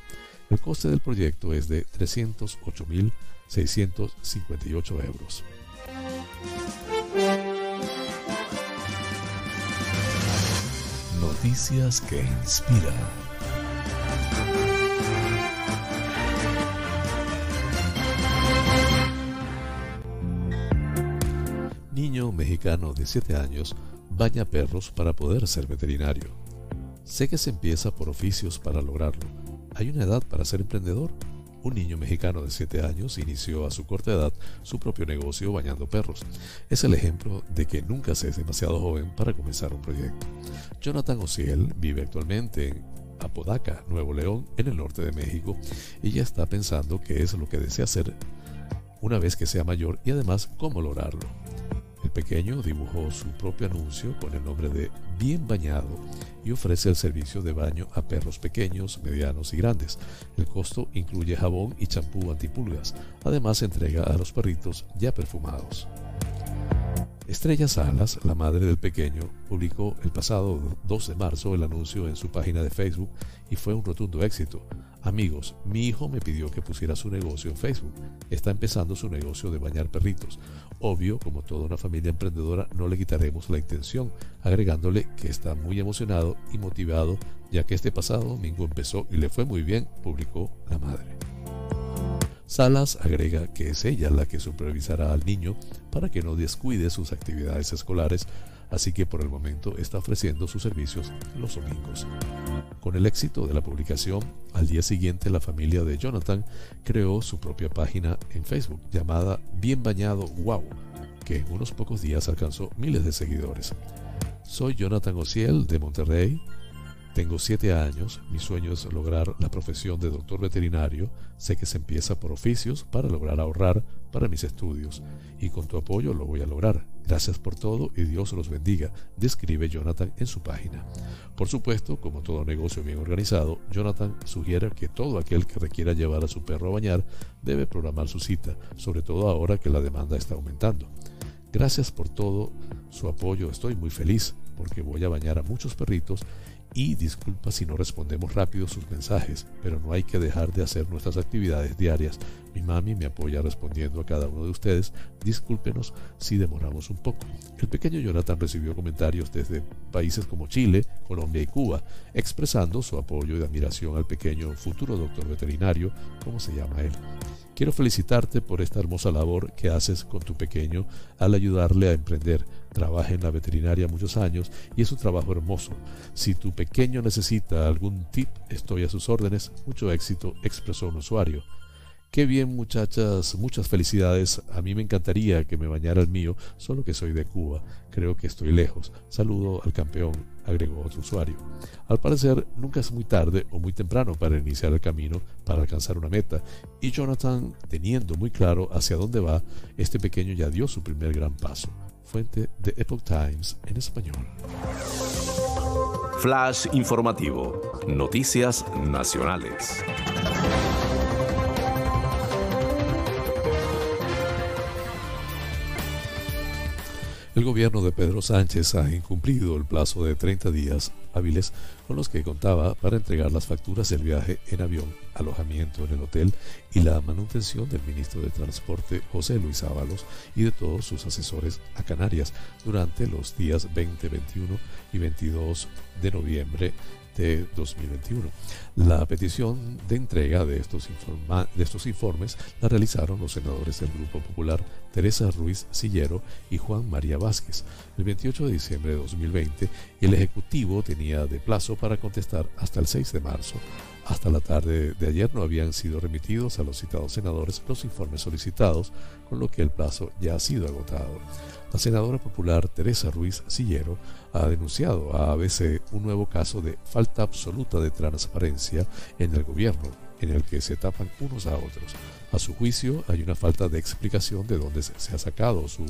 El coste del proyecto es de trescientos ocho mil seiscientos cincuenta y ocho euros. Noticias que inspiran. Niño mexicano de siete años baña perros para poder ser veterinario. Sé que se empieza por oficios para lograrlo. ¿Hay una edad para ser emprendedor? Un niño mexicano de siete años inició a su corta edad su propio negocio bañando perros. Es el ejemplo de que nunca se es demasiado joven para comenzar un proyecto. Jonathan Ociel vive actualmente en Apodaca, Nuevo León, en el norte de México, y ya está pensando qué es lo que desea hacer una vez que sea mayor y además cómo lograrlo. El pequeño dibujó su propio anuncio con el nombre de Bien Bañado y ofrece el servicio de baño a perros pequeños, medianos y grandes. El costo incluye jabón y champú antipulgas. Además, se entrega a los perritos ya perfumados. Estrella Salas, la madre del pequeño, publicó el pasado dos de marzo el anuncio en su página de Facebook y fue un rotundo éxito. Amigos, mi hijo me pidió que pusiera su negocio en Facebook. Está empezando su negocio de bañar perritos. Obvio, como toda una familia emprendedora, no le quitaremos la intención, agregándole que está muy emocionado y motivado, ya que este pasado domingo empezó y le fue muy bien, publicó la madre. Salas agrega que es ella la que supervisará al niño para que no descuide sus actividades escolares, así que por el momento está ofreciendo sus servicios los domingos. Con el éxito de la publicación, al día siguiente la familia de Jonathan creó su propia página en Facebook llamada Bien Bañado Wow, que en unos pocos días alcanzó miles de seguidores. Soy Jonathan Ociel de Monterrey. Tengo siete años, mi sueño es lograr la profesión de doctor veterinario, sé que se empieza por oficios para lograr ahorrar para mis estudios y con tu apoyo lo voy a lograr. Gracias por todo y Dios los bendiga, describe Jonathan en su página. Por supuesto, como todo negocio bien organizado, Jonathan sugiere que todo aquel que requiera llevar a su perro a bañar debe programar su cita, sobre todo ahora que la demanda está aumentando. Gracias por todo su apoyo, estoy muy feliz porque voy a bañar a muchos perritos y disculpa si no respondemos rápido sus mensajes, pero no hay que dejar de hacer nuestras actividades diarias. Mi mami me apoya respondiendo a cada uno de ustedes. Discúlpenos si demoramos un poco. El pequeño Jonathan recibió comentarios desde países como Chile, Colombia y Cuba, expresando su apoyo y admiración al pequeño futuro doctor veterinario, como se llama él. Quiero felicitarte por esta hermosa labor que haces con tu pequeño al ayudarle a emprender. Trabaja en la veterinaria muchos años y es un trabajo hermoso. Si tu pequeño necesita algún tip, estoy a sus órdenes. Mucho éxito, expresó un usuario. Qué bien, muchachas, muchas felicidades. A mí me encantaría que me bañara el mío, solo que soy de Cuba. Creo que estoy lejos. Saludo al campeón, agregó otro usuario. Al parecer, nunca es muy tarde o muy temprano para iniciar el camino para alcanzar una meta. Y Jonathan, teniendo muy claro hacia dónde va, este pequeño ya dio su primer gran paso. Fuente de Epoch Times en español. Flash informativo. Noticias nacionales. El gobierno de Pedro Sánchez ha incumplido el plazo de treinta días hábiles con los que contaba para entregar las facturas del viaje en avión, alojamiento en el hotel y la manutención del ministro de Transporte José Luis Ábalos y de todos sus asesores a Canarias durante los días veinte, veintiuno y veintidós de noviembre de dos mil veintiuno. La petición de entrega de estos, informa, de estos informes la realizaron los senadores del Grupo Popular Teresa Ruiz Sillero y Juan María Vázquez el veintiocho de diciembre de dos mil veinte, y el Ejecutivo tenía de plazo para contestar hasta el seis de marzo. Hasta la tarde de ayer no habían sido remitidos a los citados senadores los informes solicitados, con lo que el plazo ya ha sido agotado. La senadora popular Teresa Ruiz Sillero ha denunciado a A B C un nuevo caso de falta absoluta de transparencia en el gobierno, en el que se tapan unos a otros. A su juicio, hay una falta de explicación de dónde se ha sacado su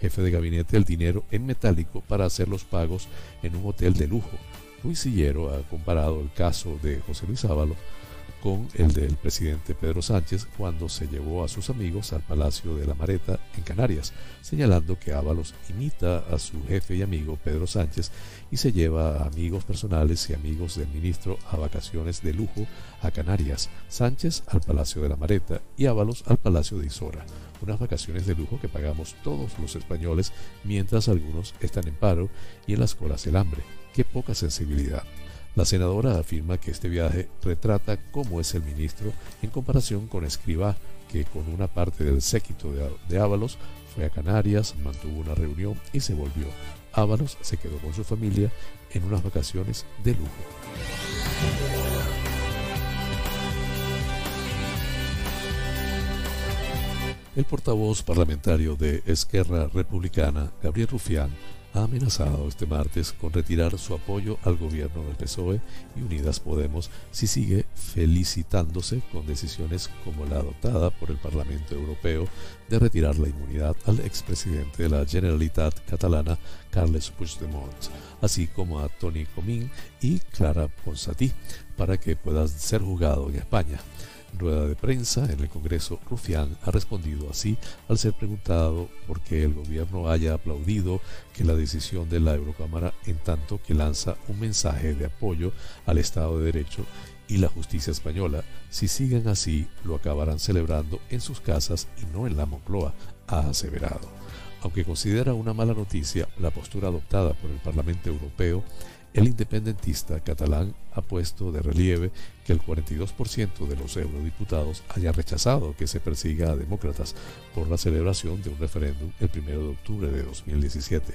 jefe de gabinete el dinero en metálico para hacer los pagos en un hotel de lujo. Luis Sillero ha comparado el caso de José Luis Ábalos con el del presidente Pedro Sánchez cuando se llevó a sus amigos al Palacio de la Mareta en Canarias, señalando que Ábalos imita a su jefe y amigo Pedro Sánchez y se lleva a amigos personales y amigos del ministro a vacaciones de lujo a Canarias, Sánchez al Palacio de la Mareta y Ábalos al Palacio de Isora. Unas vacaciones de lujo que pagamos todos los españoles mientras algunos están en paro y en las colas del hambre. ¡Qué poca sensibilidad! La senadora afirma que este viaje retrata cómo es el ministro en comparación con Escrivá, que con una parte del séquito de Ábalos fue a Canarias, mantuvo una reunión y se volvió. Ábalos se quedó con su familia en unas vacaciones de lujo. El portavoz parlamentario de Esquerra Republicana, Gabriel Rufián, ha amenazado este martes con retirar su apoyo al gobierno del P S O E y Unidas Podemos si sigue felicitándose con decisiones como la adoptada por el Parlamento Europeo de retirar la inmunidad al expresidente de la Generalitat catalana, Carles Puigdemont, así como a Toni Comín y Clara Ponsatí, para que pueda ser juzgado en España. En rueda de prensa en el Congreso, Rufián ha respondido así al ser preguntado por qué el gobierno haya aplaudido que la decisión de la Eurocámara, en tanto que lanza un mensaje de apoyo al Estado de Derecho y la justicia española. Si siguen así, lo acabarán celebrando en sus casas y no en la Moncloa, ha aseverado. Aunque considera una mala noticia la postura adoptada por el Parlamento Europeo, el independentista catalán ha puesto de relieve que el cuarenta y dos por ciento de los eurodiputados haya rechazado que se persiga a demócratas por la celebración de un referéndum el primero de octubre de dos mil diecisiete.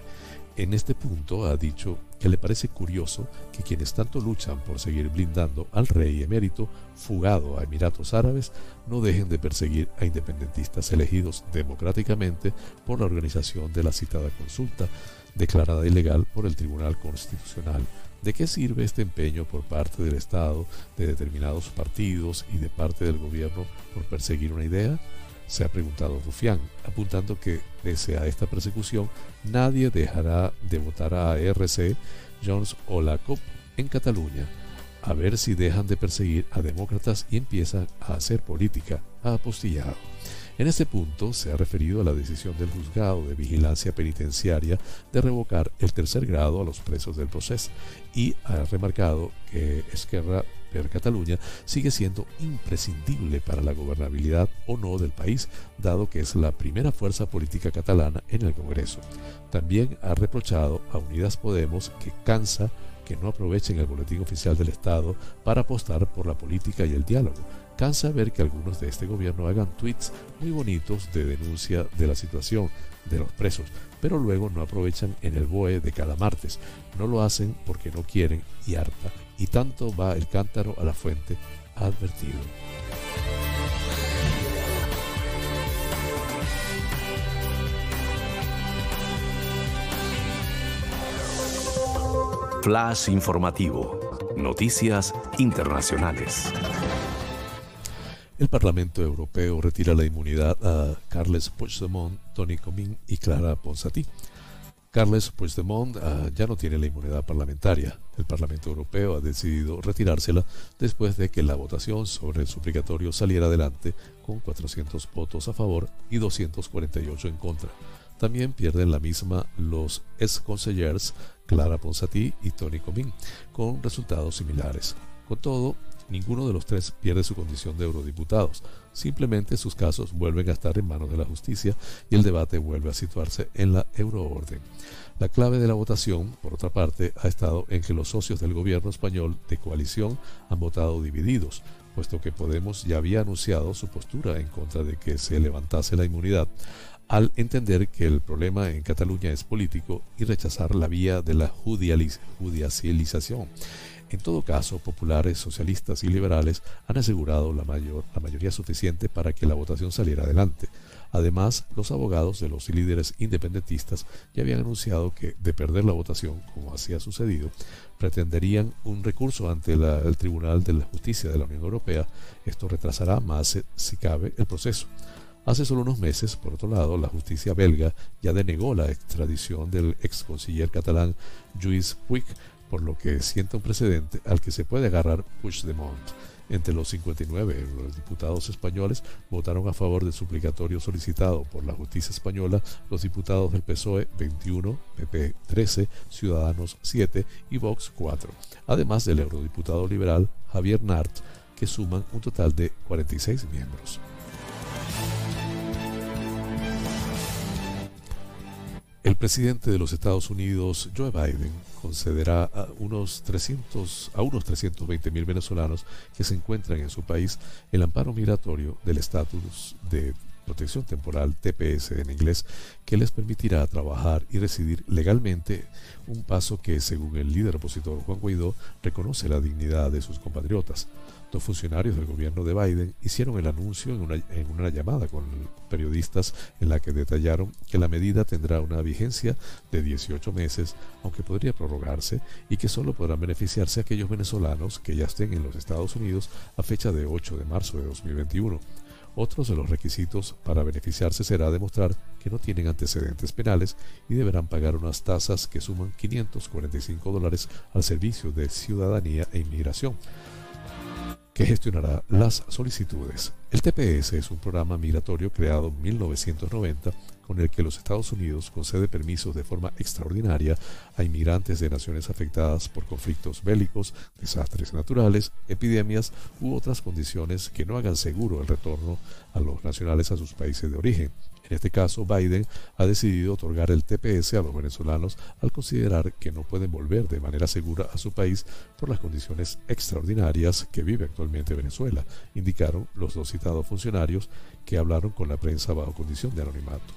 En este punto ha dicho que le parece curioso que quienes tanto luchan por seguir blindando al rey emérito fugado a Emiratos Árabes no dejen de perseguir a independentistas elegidos democráticamente por la organización de la citada consulta, declarada ilegal por el Tribunal Constitucional. ¿De qué sirve este empeño por parte del Estado, de determinados partidos y de parte del gobierno por perseguir una idea?, se ha preguntado Rufián, apuntando que, pese a esta persecución, nadie dejará de votar a R C, Junts o la CUP en Cataluña. A ver si dejan de perseguir a demócratas y empiezan a hacer política, ha apostillado. En este punto se ha referido a la decisión del Juzgado de Vigilancia Penitenciaria de revocar el tercer grado a los presos del proceso y ha remarcado que Esquerra per Cataluña sigue siendo imprescindible para la gobernabilidad o no del país, dado que es la primera fuerza política catalana en el Congreso. También ha reprochado a Unidas Podemos que cansa que no aprovechen el boletín oficial del Estado para apostar por la política y el diálogo. Cansa ver que algunos de este gobierno hagan tweets muy bonitos de denuncia de la situación de los presos, pero luego no aprovechan en el B O E de cada martes. No lo hacen porque no quieren y harta. Y tanto va el cántaro a la fuente, ha advertido. Flash informativo. Noticias internacionales. El Parlamento Europeo retira la inmunidad a Carles Puigdemont, Toni Comín y Clara Ponsatí. Carles Puigdemont uh, ya no tiene la inmunidad parlamentaria. El Parlamento Europeo ha decidido retirársela después de que la votación sobre el suplicatorio saliera adelante con cuatrocientos votos a favor y doscientos cuarenta y ocho en contra. También pierden la misma los ex-consellers Clara Ponsatí y Toni Comín, con resultados similares. Con todo, ninguno de los tres pierde su condición de eurodiputados. Simplemente sus casos vuelven a estar en manos de la justicia y el debate vuelve a situarse en la euroorden. La clave de la votación, por otra parte, ha estado en que los socios del gobierno español de coalición han votado divididos, puesto que Podemos ya había anunciado su postura en contra de que se levantase la inmunidad, al entender que el problema en Cataluña es político y rechazar la vía de la judicialización. En todo caso, populares, socialistas y liberales han asegurado la, mayor, la mayoría suficiente para que la votación saliera adelante. Además, los abogados de los líderes independentistas ya habían anunciado que, de perder la votación, como así ha sucedido, pretenderían un recurso ante la, el Tribunal de la Justicia de la Unión Europea. Esto retrasará más, si cabe, el proceso. Hace solo unos meses, por otro lado, la justicia belga ya denegó la extradición del ex canciller catalán Lluís Puig, por lo que sienta un precedente al que se puede agarrar Puigdemont. Entre los cincuenta y nueve los diputados españoles votaron a favor del suplicatorio solicitado por la justicia española los diputados del P S O E veintiuno, P P trece, Ciudadanos siete y Vox cuatro, además del eurodiputado liberal Javier Nart, que suman un total de cuarenta y seis miembros. El presidente de los Estados Unidos, Joe Biden, concederá a unos trescientos, a unos trescientos veinte mil venezolanos que se encuentran en su país el amparo migratorio del estatus de protección temporal, T P S en inglés, que les permitirá trabajar y residir legalmente, un paso que, según el líder opositor Juan Guaidó, reconoce la dignidad de sus compatriotas. Dos funcionarios del gobierno de Biden hicieron el anuncio en una, en una llamada con periodistas en la que detallaron que la medida tendrá una vigencia de dieciocho meses, aunque podría prorrogarse, y que solo podrán beneficiarse aquellos venezolanos que ya estén en los Estados Unidos a fecha de ocho de marzo de dos mil veintiuno. Otros de los requisitos para beneficiarse será demostrar que no tienen antecedentes penales y deberán pagar unas tasas que suman quinientos cuarenta y cinco dólares al Servicio de Ciudadanía e Inmigración, que gestionará las solicitudes. El T P S es un programa migratorio creado en mil novecientos noventa con el que los Estados Unidos concede permisos de forma extraordinaria a inmigrantes de naciones afectadas por conflictos bélicos, desastres naturales, epidemias u otras condiciones que no hagan seguro el retorno a los nacionales a sus países de origen. En este caso, Biden ha decidido otorgar el T P S a los venezolanos al considerar que no pueden volver de manera segura a su país por las condiciones extraordinarias que vive actualmente Venezuela, indicaron los dos citados funcionarios que hablaron con la prensa bajo condición de anonimato.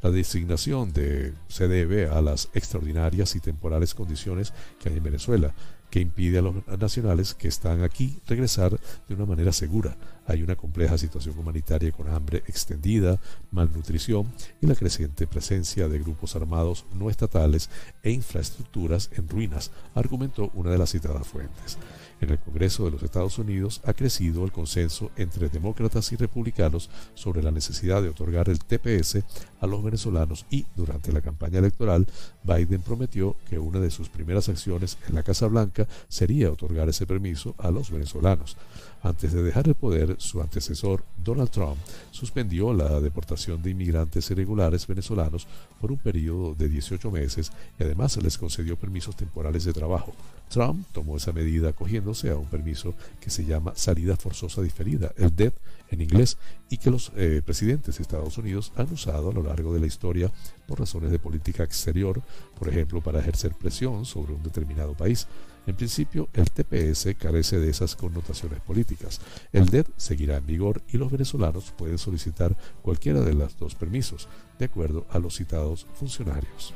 La designación de, se debe a las extraordinarias y temporales condiciones que hay en Venezuela, que impide a los nacionales que están aquí regresar de una manera segura. Hay una compleja situación humanitaria con hambre extendida, malnutrición y la creciente presencia de grupos armados no estatales e infraestructuras en ruinas, argumentó una de las citadas fuentes. En el Congreso de los Estados Unidos ha crecido el consenso entre demócratas y republicanos sobre la necesidad de otorgar el T P S a los venezolanos y, durante la campaña electoral, Biden prometió que una de sus primeras acciones en la Casa Blanca sería otorgar ese permiso a los venezolanos. Antes de dejar el poder, su antecesor, Donald Trump, suspendió la deportación de inmigrantes irregulares venezolanos por un periodo de dieciocho meses y además les concedió permisos temporales de trabajo. Trump tomó esa medida acogiéndose a un permiso que se llama salida forzosa diferida, el D E D en inglés, y que los eh, presidentes de Estados Unidos han usado a lo largo de la historia por razones de política exterior, por ejemplo, para ejercer presión sobre un determinado país. En principio, el T P S carece de esas connotaciones políticas. El D E D seguirá en vigor y los venezolanos pueden solicitar cualquiera de los dos permisos, de acuerdo a los citados funcionarios.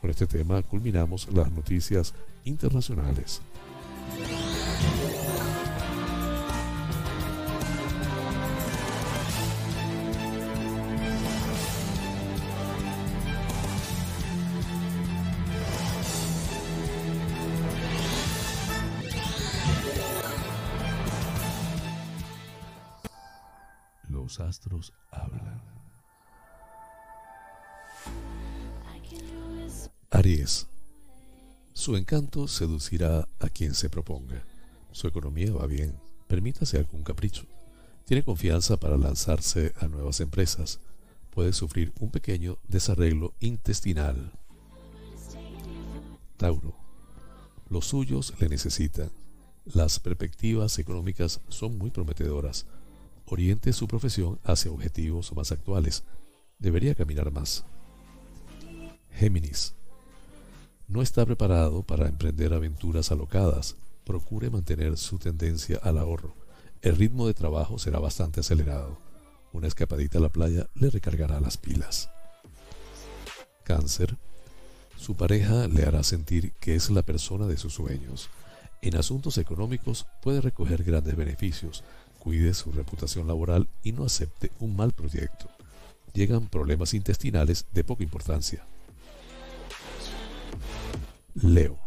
Con este tema culminamos las noticias internacionales. los astros hablan. Aries. Su encanto seducirá a quien se proponga. Su economía va bien. Permítase algún capricho. Tiene confianza para lanzarse a nuevas empresas. Puede sufrir un pequeño desarreglo intestinal. Tauro. Los suyos le necesitan. Las perspectivas económicas son muy prometedoras. Oriente su profesión hacia objetivos más actuales. Debería caminar más. Géminis. No está preparado para emprender aventuras alocadas. Procure mantener su tendencia al ahorro. El ritmo de trabajo será bastante acelerado. Una escapadita a la playa le recargará las pilas. Cáncer. Su pareja le hará sentir que es la persona de sus sueños. En asuntos económicos puede recoger grandes beneficios. Cuide su reputación laboral y no acepte un mal proyecto. Llegan problemas intestinales de poca importancia. Leo.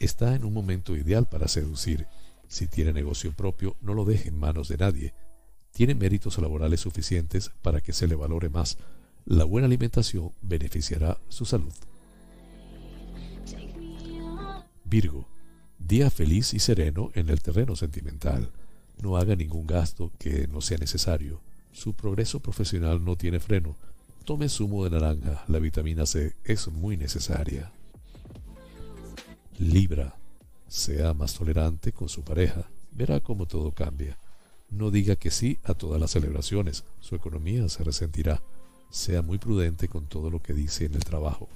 Está en un momento ideal para seducir. Si tiene negocio propio, no lo deje en manos de nadie. Tiene méritos laborales suficientes para que se le valore más. La buena alimentación beneficiará su salud. Virgo. Día feliz y sereno en el terreno sentimental. No haga ningún gasto que no sea necesario. Su progreso profesional no tiene freno. Tome zumo de naranja. La vitamina C es muy necesaria. Libra. Sea más tolerante con su pareja. Verá cómo todo cambia. No diga que sí a todas las celebraciones. Su economía se resentirá. Sea muy prudente con todo lo que dice en el trabajo.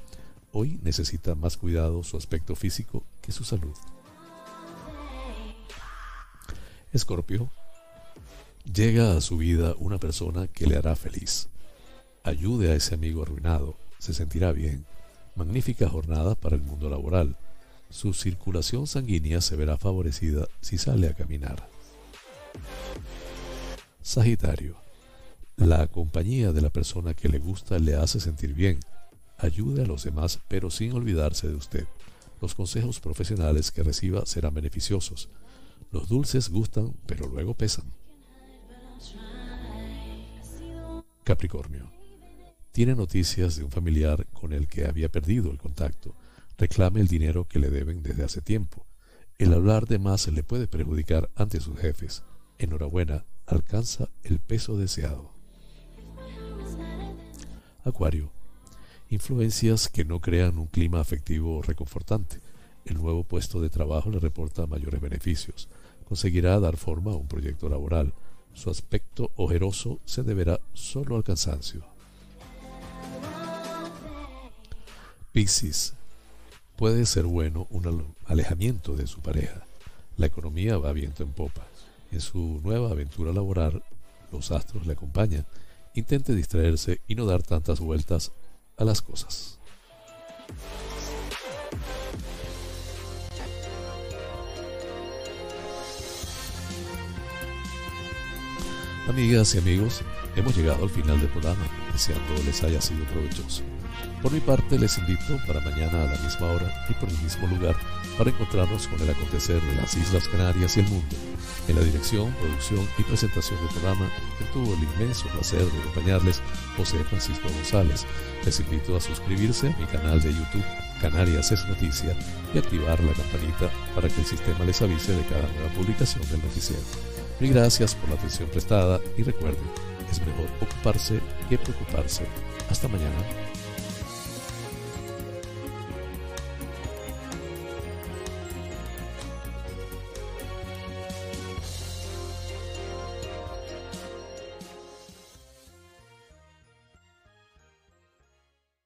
Hoy necesita más cuidado su aspecto físico que su salud. Escorpio. Llega a su vida una persona que le hará feliz. Ayude a ese amigo arruinado. Se sentirá bien. Magnífica jornada para el mundo laboral. Su circulación sanguínea se verá favorecida si sale a caminar. Sagitario. La compañía de la persona que le gusta le hace sentir bien. Ayude a los demás, pero sin olvidarse de usted. Los consejos profesionales que reciba serán beneficiosos. Los dulces gustan, pero luego pesan. Capricornio. Tiene noticias de un familiar con el que había perdido el contacto. Reclame el dinero que le deben desde hace tiempo. El hablar de más le puede perjudicar ante sus jefes. Enhorabuena, alcanza el peso deseado. Acuario. Influencias que no crean un clima afectivo reconfortante. El nuevo puesto de trabajo le reporta mayores beneficios. Conseguirá dar forma a un proyecto laboral. Su aspecto ojeroso se deberá solo al cansancio. Piscis. Puede ser bueno un alejamiento de su pareja. La economía va viento en popa. En su nueva aventura laboral, los astros le acompañan. Intente distraerse y no dar tantas vueltas a las cosas. Amigas y amigos, hemos llegado al final del programa, deseando les haya sido provechoso. Por mi parte, les invito para mañana a la misma hora y por el mismo lugar para encontrarnos con el acontecer de las Islas Canarias y el mundo. En la dirección, producción y presentación del programa, que tuvo el inmenso placer de acompañarles, José Francisco González. Les invito a suscribirse a mi canal de YouTube, Canarias es Noticia, y activar la campanita para que el sistema les avise de cada nueva publicación del noticiero. Mil gracias por la atención prestada y recuerden, es mejor ocuparse que preocuparse. Hasta mañana.